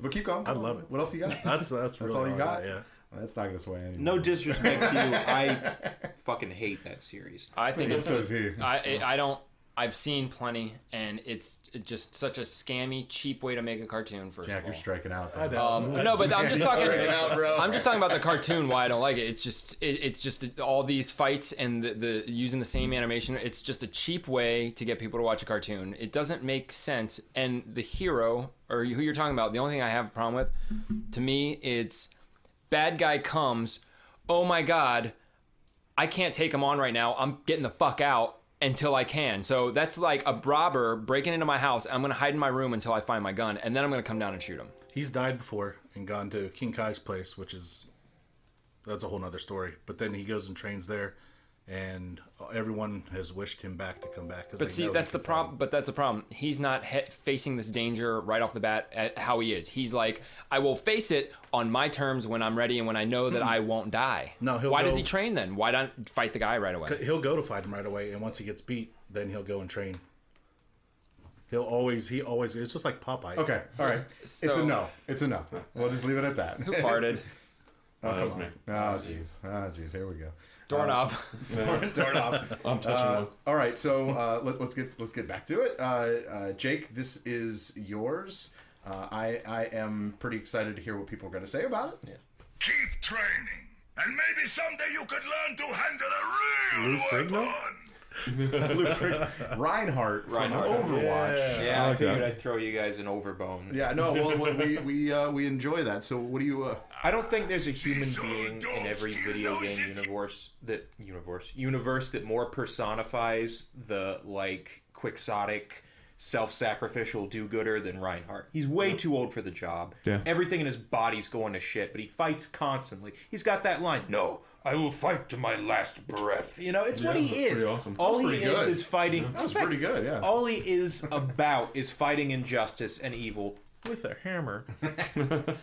But keep going. I love it. What else you got? That's really all you got. Yeah. That's not going to sway anyone. No disrespect to you, I fucking hate that series. I think it's... So I don't... I've seen plenty, and it's just such a scammy, cheap way to make a cartoon. First of all, you're striking out. No, but I'm just talking. I'm just talking about the cartoon. Why I don't like it. It's just all these fights and the using the same animation. It's just a cheap way to get people to watch a cartoon. It doesn't make sense. And the hero or who you're talking about, the only thing I have a problem with, to me, it's bad guy comes. Oh my god, I can't take him on right now. I'm getting the fuck out. Until I can. So that's like a robber breaking into my house. I'm going to hide in my room until I find my gun, and then I'm going to come down and shoot him. He's died before and gone to King Kai's place, which is... That's a whole nother story. But then he goes and trains there, and everyone has wished him back to come back. But see, that's the problem. But that's the problem. He's not facing this danger right off the bat at how he is. He's like, I will face it on my terms when I'm ready and when I know that I won't die. No, why does he train then? Why not fight the guy right away? He'll go to fight him right away, and once he gets beat, then he'll go and train. He always it's just like Popeye. Okay, all right. So, it's a no. It's a no. We'll just leave it at that. Who farted? Oh, that was me. Oh, jeez. Oh, jeez. Here we go. Doorknob. Doorknob. I'm touching one. All right, so let's get back to it. Jake, this is yours. I am pretty excited to hear what people are going to say about it. Yeah. Keep training, and maybe someday you could learn to handle a real weapon. Reinhardt from Overwatch. Yeah, I figured I'd throw you guys an overbone. Yeah, no, well, we enjoy that. So what do you... I don't think there's a human being in every video game universe that more personifies the like quixotic, self-sacrificial do-gooder than Reinhardt. He's way too old for the job. Yeah. Everything in his body's going to shit, but he fights constantly. He's got that line, "No, I will fight to my last breath." You know, it's what he is. Awesome. All he is fighting. Yeah. That was pretty good, yeah. All he is about is fighting injustice and evil with a hammer.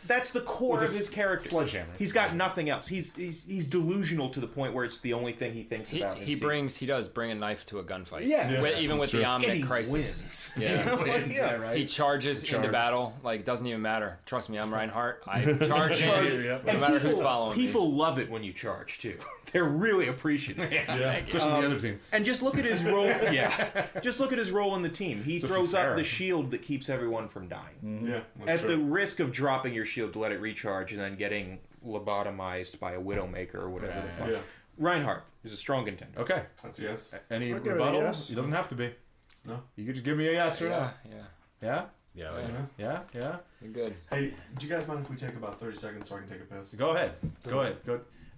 That's the core of his character. Sledgehammer. He's got nothing else. He's delusional to the point where it's the only thing he thinks about. He does bring a knife to a gunfight. Yeah. Even with the Omnic Crisis. He charges into battle. Like, doesn't even matter. Trust me, I'm Reinhardt. I charge in, no matter who's following me. People love it when you charge, too. They're really appreciative. Especially the other team. And just look at his role. Just look at his role in the team. He throws up the shield that keeps everyone from dying. At the risk of dropping your shield to let it recharge and then getting lobotomized by a Widowmaker or whatever the fuck. Yeah. Reinhardt is a strong contender. Okay. That's a yes. Any rebuttals? Yes. It doesn't have to be. No. You could just give me a yes or no. Yeah? Yeah, yeah. Yeah? You're good. Hey, do you guys mind if we take about 30 seconds so I can take a piss? Go ahead. Go ahead.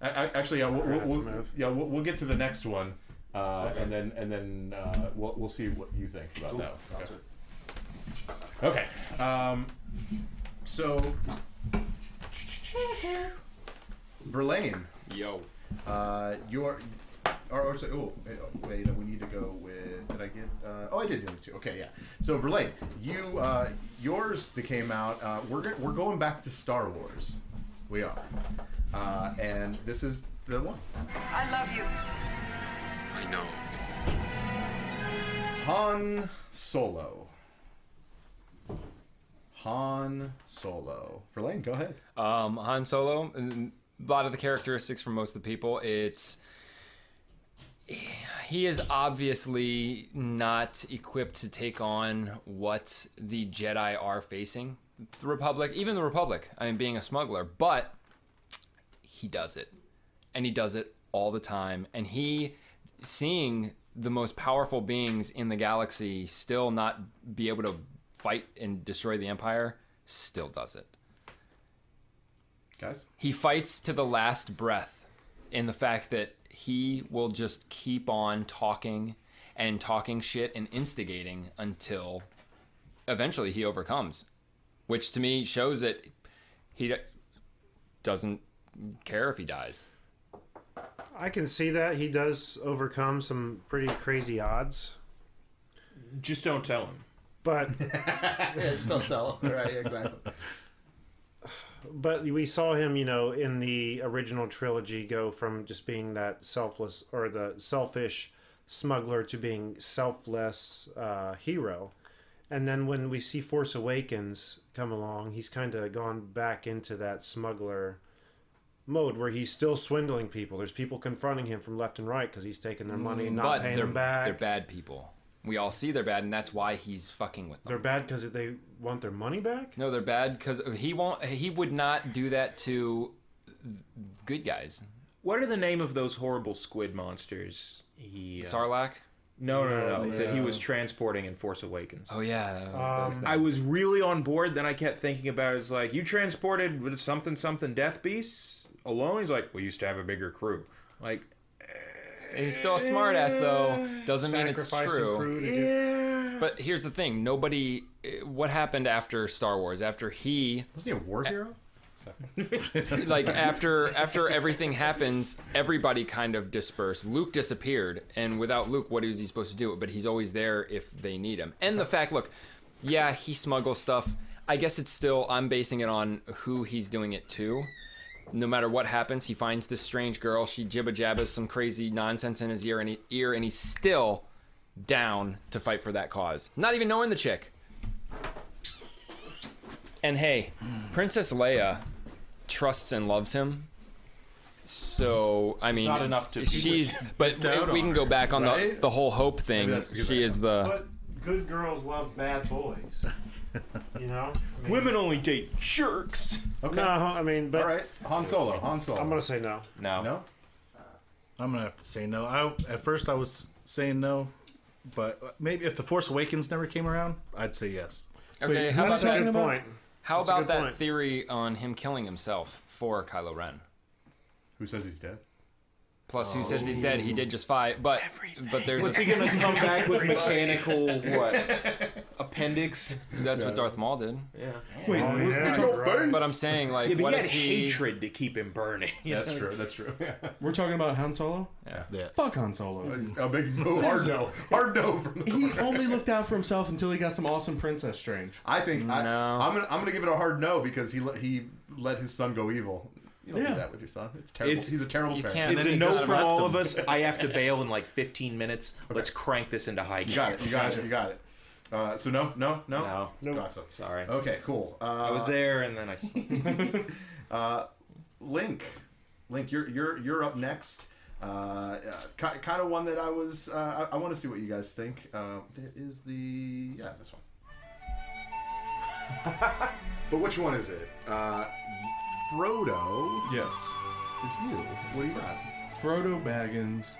Actually, yeah, we'll get to the next one, and then we'll see what you think about that one. Okay. So, Verlaine. Yo. We need to go with. Did I get? I did the other two. Okay, yeah. So Verlaine, you yours that came out. We're going back to Star Wars. We are. And this is the one. I love you. I know. Han Solo. Verlaine, go ahead. Han Solo, a lot of the characteristics for most of the people, he is obviously not equipped to take on what the Jedi are facing. The Republic, even the Republic, I mean, being a smuggler, but he does it. And he does it all the time. And he, seeing the most powerful beings in the galaxy still not be able to fight and destroy the Empire, still does it. Guys? He fights to the last breath in the fact that he will just keep on talking and talking shit and instigating until eventually he overcomes. Which to me shows that he doesn't care if he dies. I can see that. He does overcome some pretty crazy odds. Just don't tell him. But just don't tell him. Right, exactly. But we saw him, in the original trilogy go from just being that selfish smuggler to being selfless hero. And then when we see Force Awakens come along, he's kind of gone back into that smuggler mode where he's still swindling people. There's people confronting him from left and right because he's taking their money and not paying them back. They're bad people. We all see they're bad, and that's why he's fucking with them. They're bad because they want their money back? No, they're bad because he would not do that to good guys. What are the name of those horrible squid monsters? Sarlacc? No. That he was transporting in Force Awakens. Oh, yeah. I was really on board. Then I kept thinking about it. It's like, you transported something Death Beast alone? He's like, we used to have a bigger crew. Like, he's still a smartass, though. Doesn't mean it's true. Yeah. But here's the thing. What happened after Star Wars? After he... Wasn't he a war hero? Like, after everything happens, everybody kind of dispersed. Luke disappeared, and without Luke, what is he supposed to do? But he's always there if they need him. And the fact, look, yeah, he smuggles stuff. I guess it's still, I'm basing it on who he's doing it to. No matter what happens, he finds this strange girl. She jibba-jabbas some crazy nonsense in his ear, and he's still down to fight for that cause. Not even knowing the chick. And hey, Princess Leia trusts and loves him. So, I mean, it's not enough to she's. But we can go back on the whole hope thing. She is the. But good girls love bad boys. Women only date jerks. Okay. No, I mean, but all right, Han Solo. I'm gonna say no. No. I'm gonna have to say no. At first I was saying no, but maybe if the Force Awakens never came around, I'd say yes. Okay, how about that point? How about that theory on him killing himself for Kylo Ren? Who says he's dead? Plus, who says he's dead? He did just fight, but there's. What's he gonna come back with? Mechanical what? A appendix. That's what Darth Maul did. Yeah. Wait, burns. But I'm saying, like, yeah, but what he had if hatred to keep him burning. That's true. That's true. Yeah. We're talking about Han Solo. Yeah. Fuck Han Solo. A big no, hard no. Hard no from the He only looked out for himself until he got some awesome Princess Strange. I think I'm gonna give it a hard no because he let his son go evil. You don't do that with your son. It's terrible. He's a terrible parent. It's a no from all of us. I have to bail in like 15 minutes. Okay. Let's crank this into high gear. You got it. So no. Awesome. Sorry. Okay, cool. I was there and then I slept. Link, you're up next. Kind of one that I was. I want to see what you guys think. That is this one. But which one is it? Frodo. Yes. It's you. What do you got? Frodo Baggins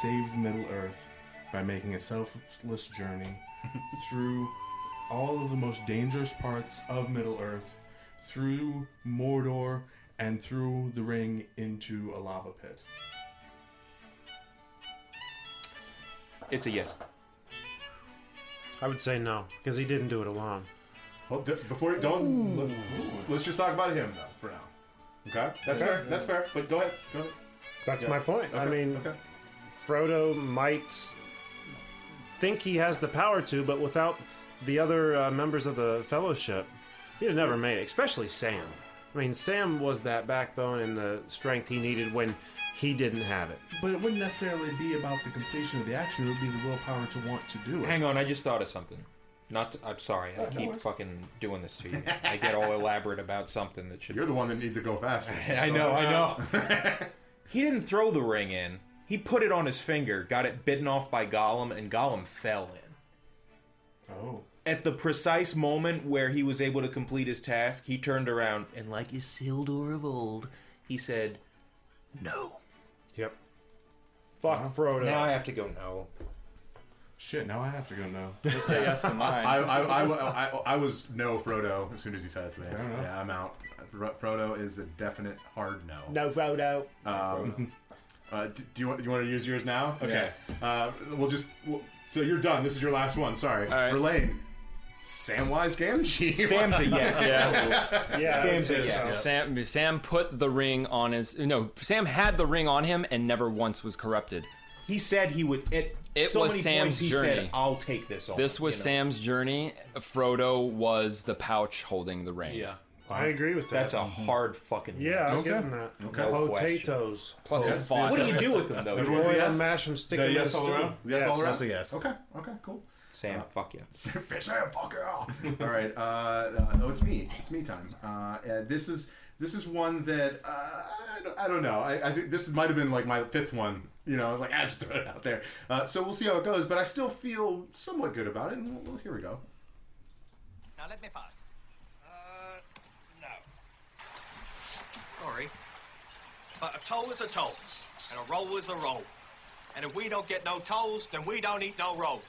saved Middle Earth by making a selfless journey through all of the most dangerous parts of Middle Earth, through Mordor, and through the Ring into a lava pit. It's a yes. I would say no, because he didn't do it alone. Well, let's just talk about him, though, for now. Okay? That's fair. But go ahead. That's my point. Okay. I mean, Frodo might think he has the power to, but without the other members of the Fellowship, he'd have never made it, especially Sam. I mean, Sam was that backbone and the strength he needed when he didn't have it. But it wouldn't necessarily be about the completion of the action. It would be the willpower to want to do it. Hang on, I just thought of something. I'm sorry. I keep fucking doing this to you. I get all elaborate about something that should. You're the one that needs to go faster. I know. He didn't throw the ring in. He put it on his finger, got it bitten off by Gollum, and Gollum fell in. Oh. At the precise moment where he was able to complete his task, he turned around and, like Isildur of old, he said, "No." Yep. Fuck Frodo. Now I have to go no. Shit, now I have to go no. Just say yes to mine. I was no Frodo as soon as you said it to me. Yeah, I'm out. Frodo is a definite hard no. No Frodo. Do you want to use yours now? Okay. Yeah. So you're done. This is your last one. Sorry. All right. Verlaine. Samwise Gamgee. Sam's a yes. Yeah. Sam's a yes. Sam put the ring on his... No, Sam had the ring on him and never once was corrupted. He said he would... It so was Sam's journey. He said, I'll take this off. This was Sam's journey. Frodo was the pouch holding the ring. Yeah. I agree with that. That's a hard fucking... Yeah, I'm getting that. Okay. No potatoes. Plus a font. What do you do with them, though? You mash them, stick them in all around? Yes, all around. That's a yes. Okay, cool. Sam, fuck you. Sam, fuck you. All right. No, it's me. It's me time. And this is one that... I don't know. I think this might have been, like, my fifth one. You know, I was like, I just throw it out there. So we'll see how it goes, but I still feel somewhat good about it. And here we go. Now let me pass. No. Sorry. But a toll is a toll, and a roll is a roll. And if we don't get no tolls, then we don't eat no rolls.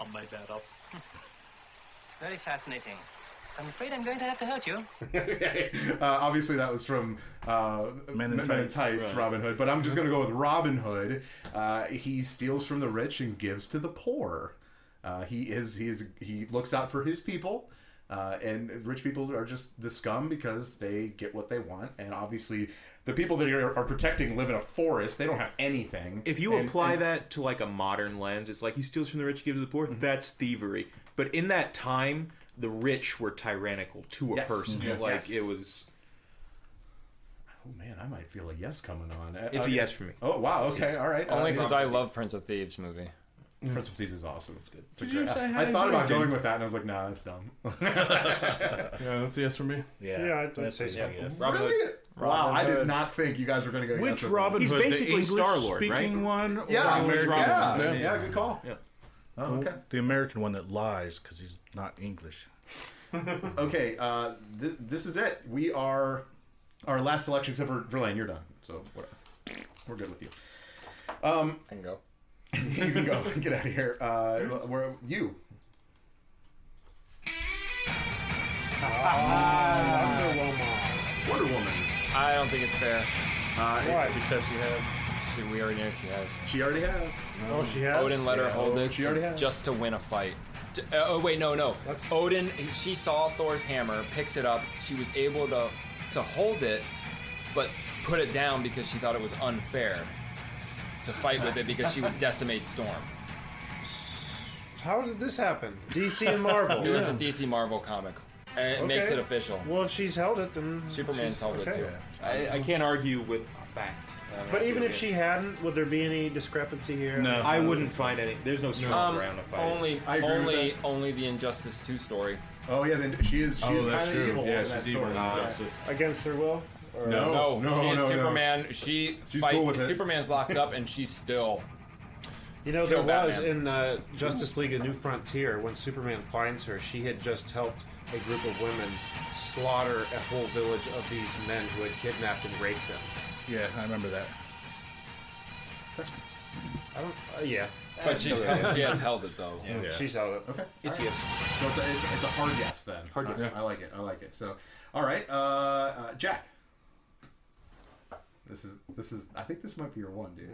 I made that up. It's very fascinating. I'm afraid I'm going to have to hurt you. Obviously, that was from Men in Tights, Robin Hood. But I'm just going to go with Robin Hood. He steals from the rich and gives to the poor. He looks out for his people. And rich people are just the scum because they get what they want. And obviously, the people that are protecting live in a forest. They don't have anything. If you apply that to like a modern lens, it's like he steals from the rich, gives to the poor. Mm-hmm. That's thievery. But in that time... The rich were tyrannical to a person. Yeah. Like, it was... Oh, man, I might feel a yes coming on. It's a yes for me. Oh, wow, okay, all right. Only because I love Prince of Thieves movie. Mm. Prince of Thieves is awesome. It's good. I thought about going with that, and I was like, nah, that's dumb. That's a yes for me. Yeah, I'd say so. Yes. Really? Wow, I did not think you guys were going to go yes. Which Robin Hood? He's basically Star-Lord, right? Speaking one? Yeah, good call. Yeah. Oh, okay. The American one that lies because he's not English. Okay, this is it. We are our last selection, except for Verlaine. You're done, so we're good with you. I can go. You can go. Get out of here. Where you? Wonder Woman. I don't think it's fair. Why? Because she has. We already know she has. Odin let her hold it just to win a fight. Oh wait, no. That's... Odin, she saw Thor's hammer, picks it up. She was able to hold it, but put it down because she thought it was unfair to fight with it because she would decimate Storm. How did this happen? DC and Marvel. It was a DC Marvel comic. And it makes it official. Well, if she's held it, then... Superman told it, too. I can't argue with a fact. But even if she hadn't, would there be any discrepancy here? No. I wouldn't find any. There's no strong ground to fight. Only the Injustice 2 story. Oh, yeah, then she is kind of evil. Yeah, she's evil in Injustice. Against her will? No. She is Superman. No. She fights. Cool with Superman's locked up, and she's still... You know, there was in the Justice League A New Frontier, when Superman finds her, she had just helped a group of women slaughter a whole village of these men who had kidnapped and raped them. Yeah, I remember that. I don't... yeah. But she has held it, though. Yeah. She's held it. Okay. It's yes. Right. So it's a hard yes, then. Hard yes. Yeah. I like it. So, all right. Jack. This is. I think this might be your one, dude.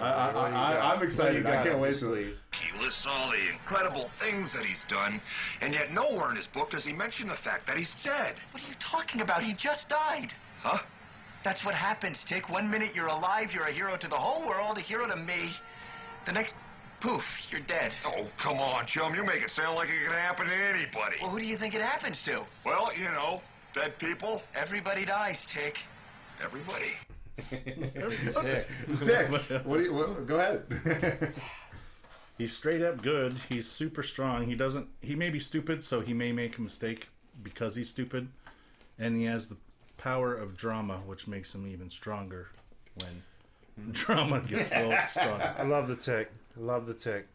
I'm excited. I can't wait to leave. He lists all the incredible things that he's done, and yet nowhere in his book does he mention the fact that he's dead. What are you talking about? He just died. Huh? That's what happens, Tick. 1 minute you're alive, you're a hero to the whole world, a hero to me. The next, poof, you're dead. Oh, come on, chum. You make it sound like it could happen to anybody. Well, who do you think it happens to? Well, you know, dead people. Everybody dies, Tick. Everybody. Dick, go ahead. He's straight up good. He's super strong. He may be stupid, so he may make a mistake because he's stupid. And he has the power of drama, which makes him even stronger when drama gets a little stronger. I love the Tick.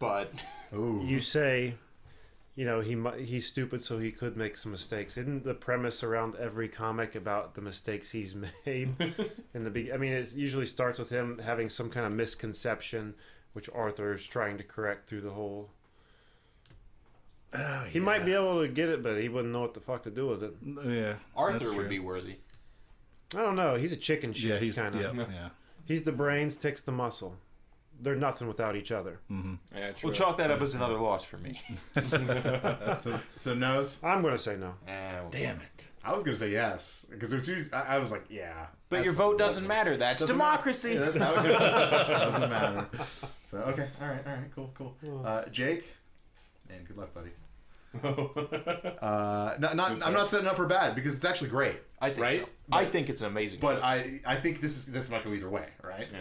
But you say... You know, he's stupid, so he could make some mistakes. Isn't the premise around every comic about the mistakes he's made? I mean, it usually starts with him having some kind of misconception, which Arthur's trying to correct through the whole... Oh, yeah. He might be able to get it, but he wouldn't know what the fuck to do with it. Yeah, Arthur would be worthy. I don't know. He's a chicken shit, kind of. Yeah. He's the brains, Tick's the muscle. They're nothing without each other. Mm-hmm. Yeah, we'll chalk that up as another loss for me. so no's? I'm going to say no. Damn it. I was going to say yes. Because I was like, yeah. But your vote doesn't matter. That's democracy. Matter. Yeah, that's how it doesn't matter. So, okay. All right. Cool. Jake? Man, good luck, buddy. I'm not setting up for bad because it's actually great. I think so. But, I think it's an amazing but choice. I think this might go either way, right? Yeah.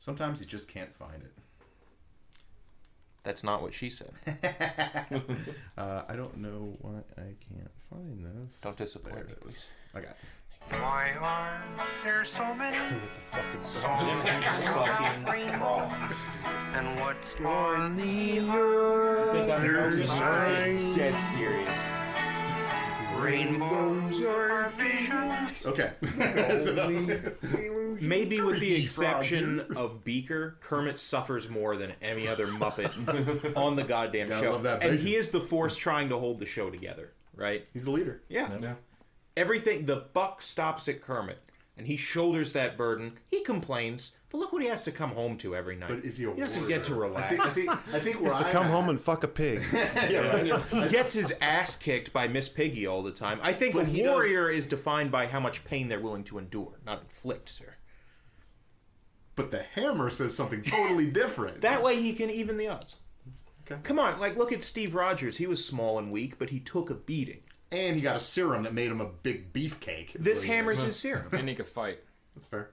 Sometimes you just can't find it. That's not what she said. I don't know why I can't find this. Don't disappoint me, please. I got it. Why are there so many fucking wrong? And what's on the earth? I think I'm dead serious. Rainbows are visions. Okay. Maybe with the exception of Beaker, Kermit suffers more than any other Muppet on the goddamn show. I love that vision. He is the force trying to hold the show together, right? He's the leader. Yeah. Everything, the buck stops at Kermit, and he shoulders that burden. He complains, but look what he has to come home to every night. But is he a warrior? He doesn't get to relax. I think where he has to come home and fuck a pig. Yeah, right. He gets his ass kicked by Miss Piggy all the time. I think a warrior is defined by how much pain they're willing to endure, not inflict, sir. But the hammer says something totally different. That way he can even the odds. Okay. Come on, look at Steve Rogers. He was small and weak, but he took a beating. And he got a serum that made him a big beefcake. This hammer's his serum. And he could fight. That's fair.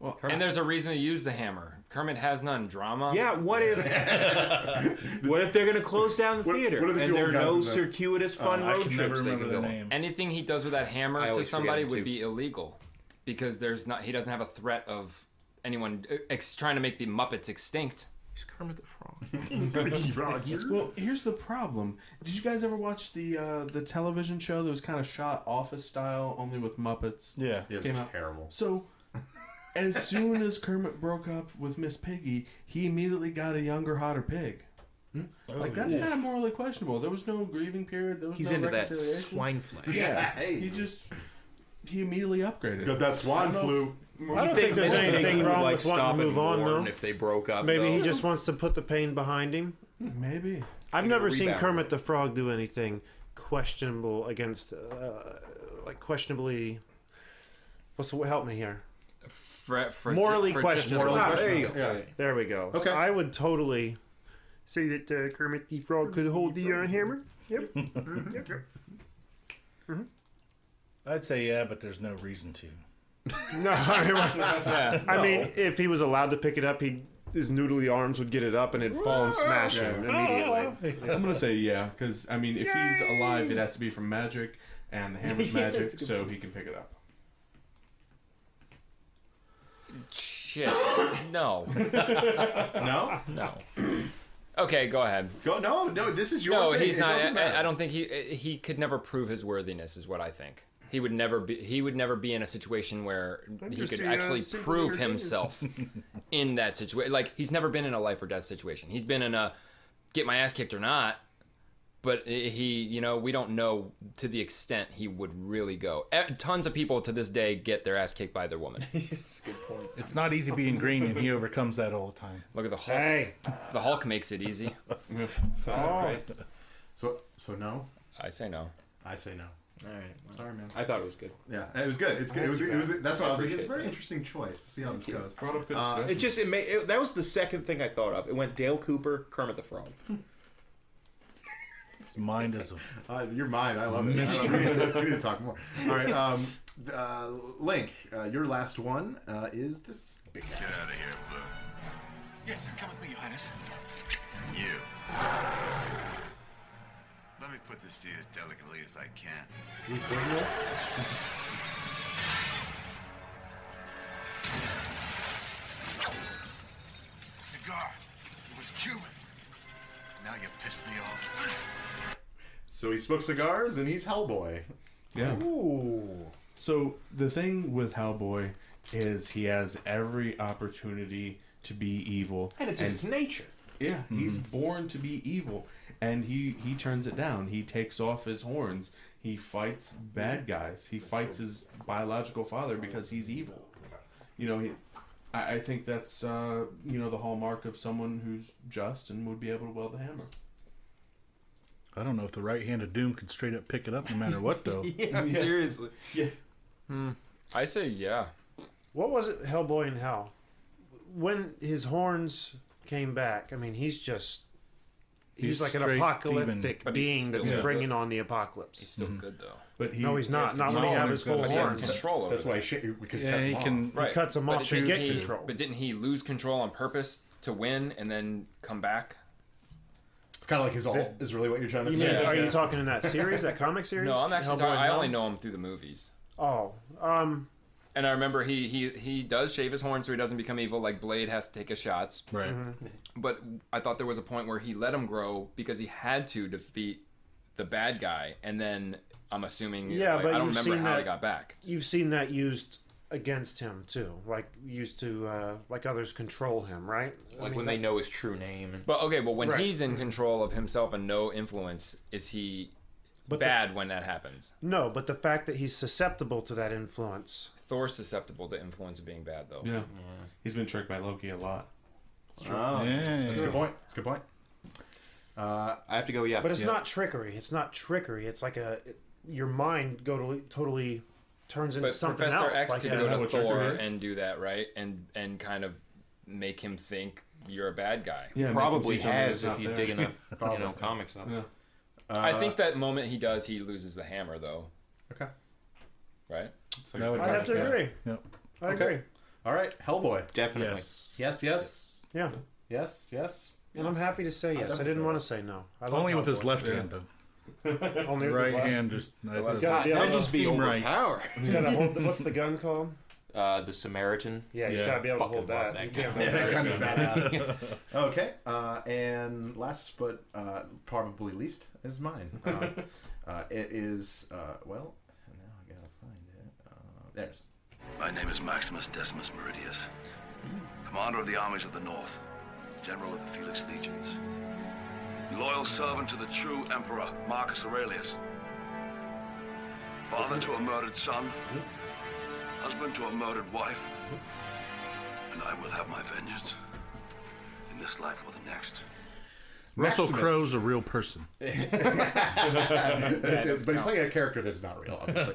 Well, and there's a reason to use the hammer. Kermit has none. Drama. Yeah, what if they're going to close down the theater and there are no circuitous fun road trips they can go on? Anything he does with that hammer to somebody would be illegal because he doesn't have a threat of anyone trying to make the Muppets extinct. He's Kermit the Frog. Well, here's the problem. Did you guys ever watch the television show that was kind of shot office style, only with Muppets? Yeah. It was terrible. So... As soon as Kermit broke up with Miss Piggy, he immediately got a younger, hotter pig. That's kind of morally questionable. There was no grieving period. There was no reconciliation. He's into that swine flesh. Yeah. He immediately upgraded. He's got that swine flu. I don't think there's anything wrong with wanting to move on, though. If they broke up, maybe he just wants to put the pain behind him. Maybe. I've never seen Kermit the Frog do anything questionable against, like, questionably. What's the, help me here? Morally questionable. There we go. Okay. So I would totally say that Kermit the Frog could hold the hammer. Yep. Yep. Mm-hmm. I'd say yeah, but there's no reason to. No, I mean, if he was allowed to pick it up, his noodly arms would get it up and it'd fall and smash him immediately. I'm gonna say yeah, because I mean, if he's alive, it has to be from magic, and the hammer's magic, so he can pick it up. Shit, no, no. Okay, go ahead. Go no. This is your. No, thing. He's not. I don't think he could never prove his worthiness. Is what I think. He would never be. He would never be in a situation where he could actually prove himself in that situation. Like he's never been in a life or death situation. He's been in a get my ass kicked or not. But he, you know, we don't know to the extent he would really go. Tons of people to this day get their ass kicked by their woman. That's a good point. It's not easy being green, and he overcomes that all the time. Look at the Hulk. Hey. The Hulk makes it easy. Oh. So no. I say no. I say no. All right. Well, sorry, man. I thought it was good. Yeah, it was good. It's good. It was. That's what I was like. It's a very interesting choice. See how this goes. It that was the second thing I thought of. It went Dale Cooper, Kermit the Frog. His mind is a your mind. I love mystery. We need to talk more. All right, Link, your last one is this. Get out of here, Blue. Yes, come with me, Your Highness. You. Let me put this to you as delicately as I can. You Cigar. It was Cuban. Now you pissed me off. So he smokes cigars and he's Hellboy. Yeah. Ooh. So the thing with Hellboy is he has every opportunity to be evil. And it's in his nature. Yeah, he's born to be evil. And he turns it down. He takes off his horns. He fights bad guys. He fights his biological father because he's evil. You know, I think that's you know, the hallmark of someone who's just and would be able to wield the hammer. I don't know if the right hand of Doom could straight up pick it up no matter what, though. Yeah, seriously. Yeah. I say yeah. What was it, Hellboy in Hell? When his horns came back, I mean, he's just... He's like an apocalyptic being that's bringing on the apocalypse. He's still good, though. But no, he's not. Not when he has his full horns. Control over that's why he cuts them off to get control. But didn't he lose control on purpose to win and then come back? It's kind of like his alt is really what you're trying to say. Are you talking in that series, that comic series? No, I'm actually talking... I only know him through the movies. Oh. And I remember he does shave his horn so he doesn't become evil, like Blade has to take his shots. Right. But I thought there was a point where he let him grow because he had to defeat the bad guy. And then I'm assuming, like, but I don't remember how he got back. You've seen that used against him, too. Like, used to, like others control him, right? Like when they know his true name. But, okay, well, when he's in control of himself and no influence, is he... bad when that happens. No, but the fact that he's susceptible to that influence. Thor's susceptible to influence of being bad, though. Yeah. He's been tricked by Loki a lot. That's true. Oh, yeah. That's a good point. That's a good point. I have to go, yeah. But it's not trickery. It's not trickery. It's like your mind totally turns into something else. But Professor X could go to Thor and do that, right? And kind of make him think you're a bad guy. Yeah, probably has if you dig enough comics up. Yeah. I think that moment he loses the hammer, though. Okay. Right? So I have to agree. Yep. I agree. All right. Hellboy. Definitely. Yes. Yes, yes. Yeah. Yes, yes. And I'm happy to say yes. I didn't want to say no. Only with his left hand, though. Only with his left hand. That just be overpowered. He's got to hold... What's the gun called? The Samaritan. Yeah, he's got to be able to hold that. That gun is badass. Okay. And last but probably least... is mine. It is, well, now I gotta find it. There's. My name is Maximus Decimus Meridius, commander of the armies of the North, general of the Felix Legions, loyal servant to the true emperor, Marcus Aurelius, father to a murdered son, husband to a murdered wife, and I will have my vengeance in this life or the next. Russell Crowe's a real person. But he's playing a character that's not real, obviously.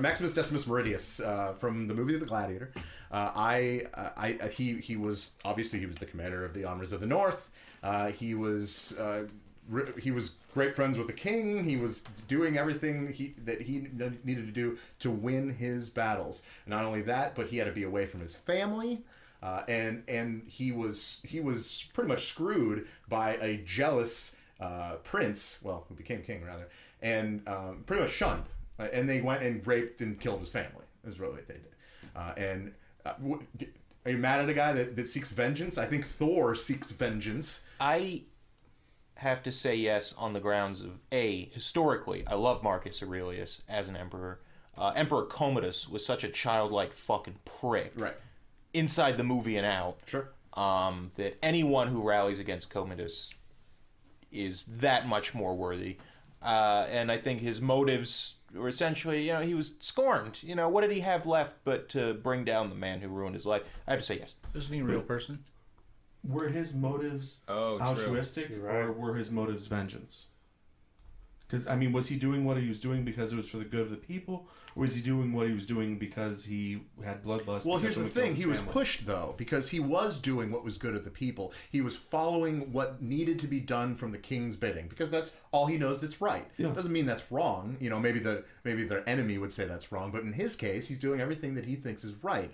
Maximus Decimus Meridius from the movie The Gladiator. He was the commander of the Honours of the North. He was great friends with the king. He was doing everything that he needed to do to win his battles. Not only that, but he had to be away from his family. And he was pretty much screwed by a jealous prince, who became king rather, and pretty much shunned. And they went and raped and killed his family, is really what they did. Are you mad at a guy that seeks vengeance? I think Thor seeks vengeance. I have to say yes on the grounds of, A, historically, I love Marcus Aurelius as an emperor. Emperor Commodus was such a childlike fucking prick. Right. Inside the movie and out, sure. That anyone who rallies against Commodus is that much more worthy. And I think his motives were essentially, he was scorned. What did he have left but to bring down the man who ruined his life? I have to say yes. Isn't he a real person? Were his motives altruistic, right, or were his motives vengeance? Because, was he doing what he was doing because it was for the good of the people? Or was he doing what he was doing because he had bloodlust? Well, here's the thing. He was pushed, though, because he was doing what was good of the people. He was following what needed to be done from the king's bidding, because that's all he knows that's right. Yeah. It doesn't mean that's wrong. Maybe their enemy would say that's wrong, but in his case, he's doing everything that he thinks is right.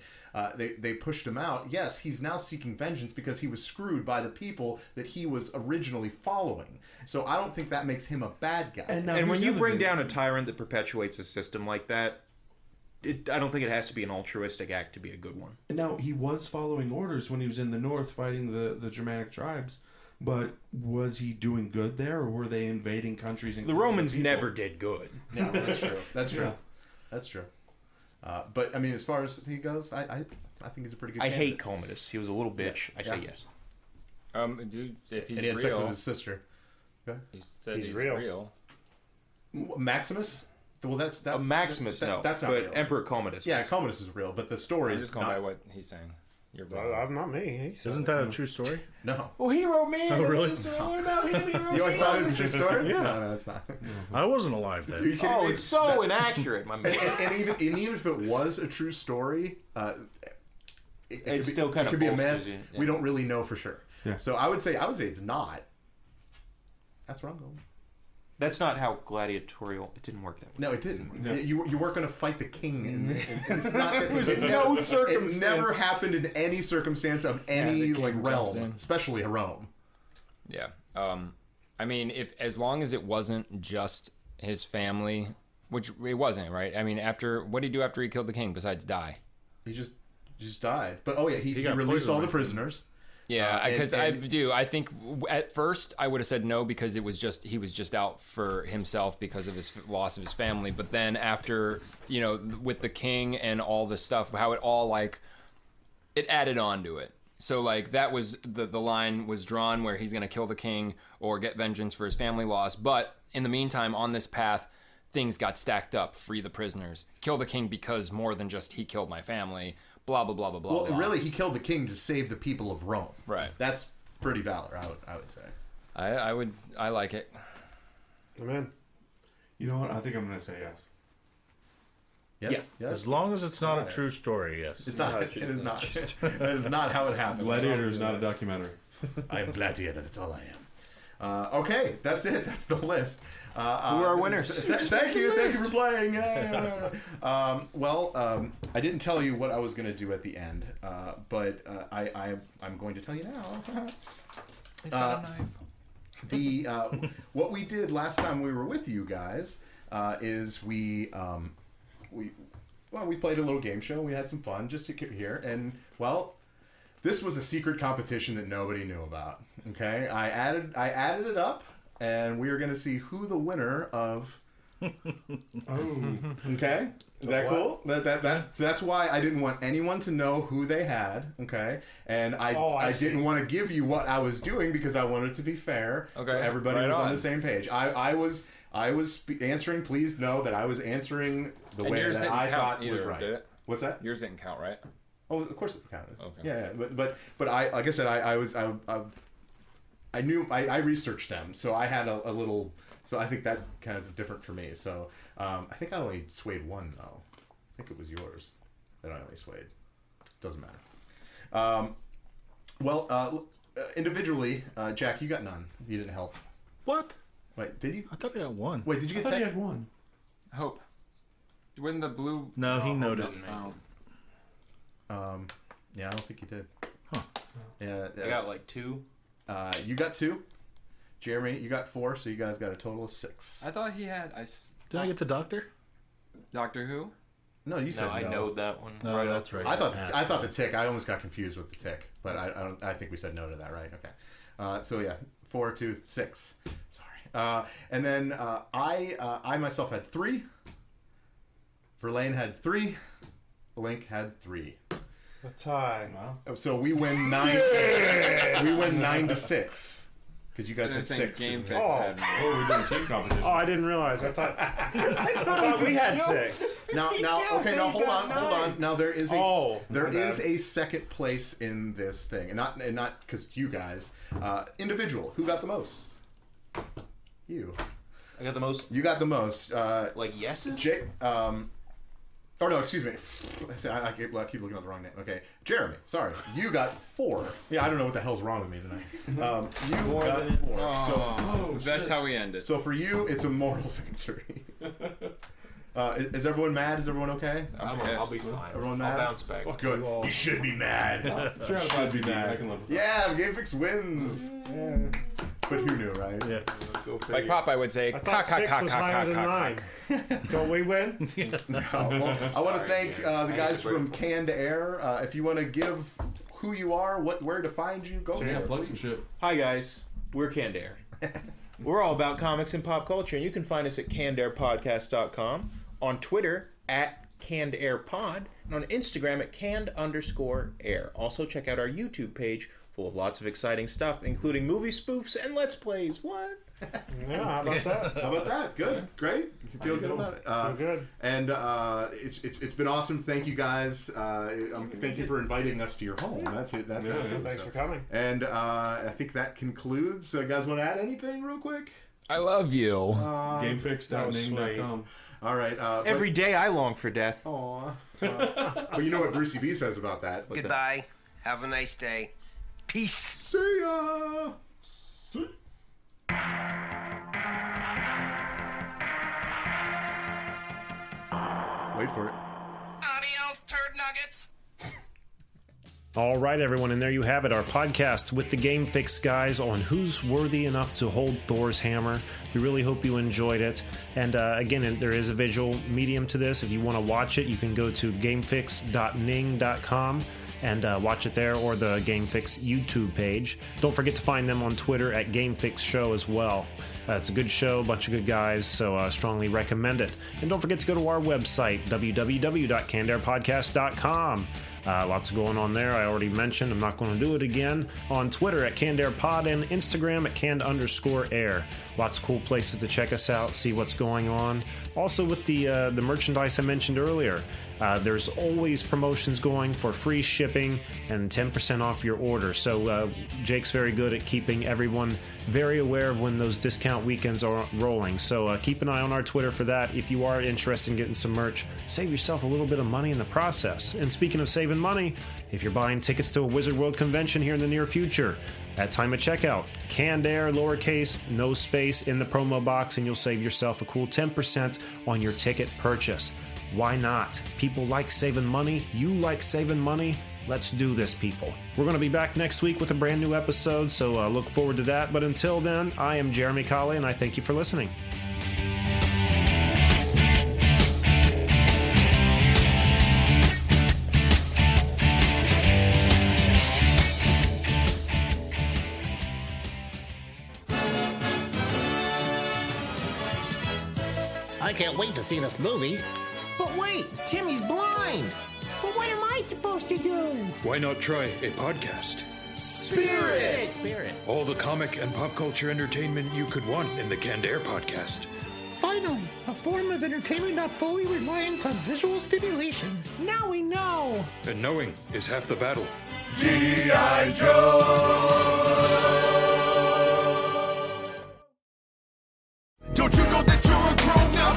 They pushed him out. Yes, he's now seeking vengeance because he was screwed by the people that he was originally following. So I don't think that makes him a bad guy. And when you bring down a tyrant that perpetuates a system like that, I don't think it has to be an altruistic act to be a good one. And now, he was following orders when he was in the north fighting the Germanic tribes, but was he doing good there, or were they invading countries? And the Romans never did good. No, that's true. That's true. Yeah. That's true. But, as far as he goes, I think he's a pretty good candidate. I hate Commodus. He was a little bitch. Yeah. I say yes. Dude, if he's real... And he had sex with his sister. Okay. He said he's real. Maximus? Well, Maximus, no. That's not real. But Emperor Commodus. Yeah, Commodus is real, but the story is not... I'm just going by what he's saying. You're right. Not me. Isn't that a true story? No. Well, he wrote me. Oh, really? What about him? You always thought it was a true story? Yeah. No, it's not. I wasn't alive then. Oh, it's so inaccurate, my man. And even if it was a true story, it still kind of... It could be a myth. We don't really know for sure. Yeah. So I would say it's not. That's where I'm going. That's not how gladiatorial... It didn't work that way. No, it didn't. No. You weren't going to fight the king. And it's not that, it never happened in any circumstance of any realm, especially Rome. Yeah. If as long as it wasn't just his family, which it wasn't, right? After what did he do after he killed the king besides die? He just died. But he released all the prisoners. Yeah, because I think at first I would have said no because it was he was just out for himself because of his loss of his family. But then after, with the king and all the stuff, how it all it added on to it. So that was the line was drawn where he's going to kill the king or get vengeance for his family loss. But in the meantime, on this path, things got stacked up. Free the prisoners, kill the king because more than just he killed my family. Blah, blah, blah, blah, blah. Well, blah. Really, he killed the king to save the people of Rome. Right. That's pretty valor, I would say. I like it. Amen. You know what? I think I'm going to say yes. Yes? Yeah. Yes. As long as it's not a true story, yes. It's not. It is not. That is not how it happened. Gladiator is not a documentary. I am Gladiator. That's all I am. Okay, that's it. That's the list. Who are our winners? Thank you. Thank you for playing. I didn't tell you what I was going to do at the end, but I'm going to tell you now. He's got a knife. What we did last time we were with you guys is we played a little game show. We had some fun just to get here, and this was a secret competition that nobody knew about. Okay, I added it up, and we are going to see who the winner of. Oh, okay. Is that cool? That's why I didn't want anyone to know who they had. Okay, and I didn't want to give you what I was doing because I wanted to be fair. Okay, so everybody was on the same page. I was. I was answering, please know that I was answering the way that I thought was right. What's that? Yours didn't count, right? Oh, of course it counted. Okay. Yeah, yeah. But I, like I said, I knew, I researched them, so I had a little, so I think that kind of is different for me. So I think I only swayed one, though. I think it was yours that I only swayed. Doesn't matter. Well, individually, Jack, you got none. You didn't help. What? Wait, did you? I thought I got one. Wait, did you get that? I thought you had one. Hope. When the blue... No, he noted. Yeah, I don't think you did. Huh. Yeah, I got like two. You got two. Jeremy, you got four, so you guys got a total of six. I thought he had... Did I get the doctor? Doctor Who? No, you said no. I know that one. No, right, that's right. I thought the tick. I almost got confused with the tick, but I think we said no to that, right? Okay. So yeah, 4, 2, 6. Sorry. And then I myself had 3. Verlaine had 3. Link had 3. A tie. Wow. So we win 9. Yeah! We win 9-6. Because you guys had 6. Game Fix had more. Oh, we're doing team competition. Oh, I didn't realize. I thought we had 6. Now, hold on. Now there is a second place in this thing, and not because it's you guys. Individual, who got the most? You. I got the most. You got the most. Like yeses. Oh no! Excuse me. I keep looking at the wrong name. Okay, Jeremy. Sorry, you got 4. Yeah, I don't know what the hell's wrong with me tonight. You got 4. Oh, so that's how we end it. So for you, it's a moral victory. Is everyone mad? Is everyone okay? I'll be fine. Everyone mad? I'll bounce back. Fuck good. You should be mad. Sure, should be mad. Yeah, Game Fix wins. Yeah. But who knew, right? Yeah. Like Popeye would say, cock. Don't we win? No. Well, I want to thank the guys from Canned Air. If you want to give who you are, where to find you, go. Yeah, plug some shit. Hi guys, we're Canned Air. We're all about comics and pop culture, and you can find us at cannedairpodcast.com. On Twitter, at CannedAirPod, and on Instagram at canned_air. Also, check out our YouTube page, full of lots of exciting stuff, including movie spoofs and Let's Plays. What? Yeah, how about that? How about that? Good. Yeah. Great. You feel good about it? Feel good. And it's been awesome. Thank you, guys. Thank you for inviting us to your home. That's it. That's it. Thanks for coming. And I think that concludes. Guys, want to add anything real quick? I love you. Gamefix.name.com. All right. Every day I long for death. Aw. Well, you know what Brucey B says about that. What's Goodbye. That? Have a nice day. Peace. See ya. See ya. Wait for it. Adios, turd nuggets. All right, everyone, and there you have it, our podcast with the Game Fix guys on who's worthy enough to hold Thor's hammer. We really hope you enjoyed it. And again, there is a visual medium to this. If you want to watch it, you can go to gamefix.ning.com and watch it there, or the Game Fix YouTube page. Don't forget to find them on Twitter at Game Fix Show as well. It's a good show, a bunch of good guys, so strongly recommend it. And don't forget to go to our website, www.cannedairpodcast.com. Lots going on there. I already mentioned. I'm not going to do it again. On Twitter at CannedAirPod and Instagram at Canned_air. Lots of cool places to check us out, see what's going on. Also with the merchandise I mentioned earlier, there's always promotions going for free shipping and 10% off your order. So Jake's very good at keeping everyone very aware of when those discount weekends are rolling. So keep an eye on our Twitter for that. If you are interested in getting some merch, save yourself a little bit of money in the process. And speaking of saving money, if you're buying tickets to a Wizard World convention here in the near future, at time of checkout, Canned Air, lowercase, no space in the promo box, and you'll save yourself a cool 10% on your ticket purchase. Why not? People like saving money. You like saving money. Let's do this, people. We're going to be back next week with a brand new episode, so look forward to that. But until then, I am Jeremy Colley, and I thank you for listening. I can't wait to see this movie. But wait, Timmy's blind. But what am I supposed to do? Why not try a podcast? Spirit! All the comic and pop culture entertainment you could want in the Canned Air Podcast. Finally, a form of entertainment not fully reliant on visual stimulation. Now we know! And knowing is half the battle. G.I. Joe! Don't you know that you're a grown-up?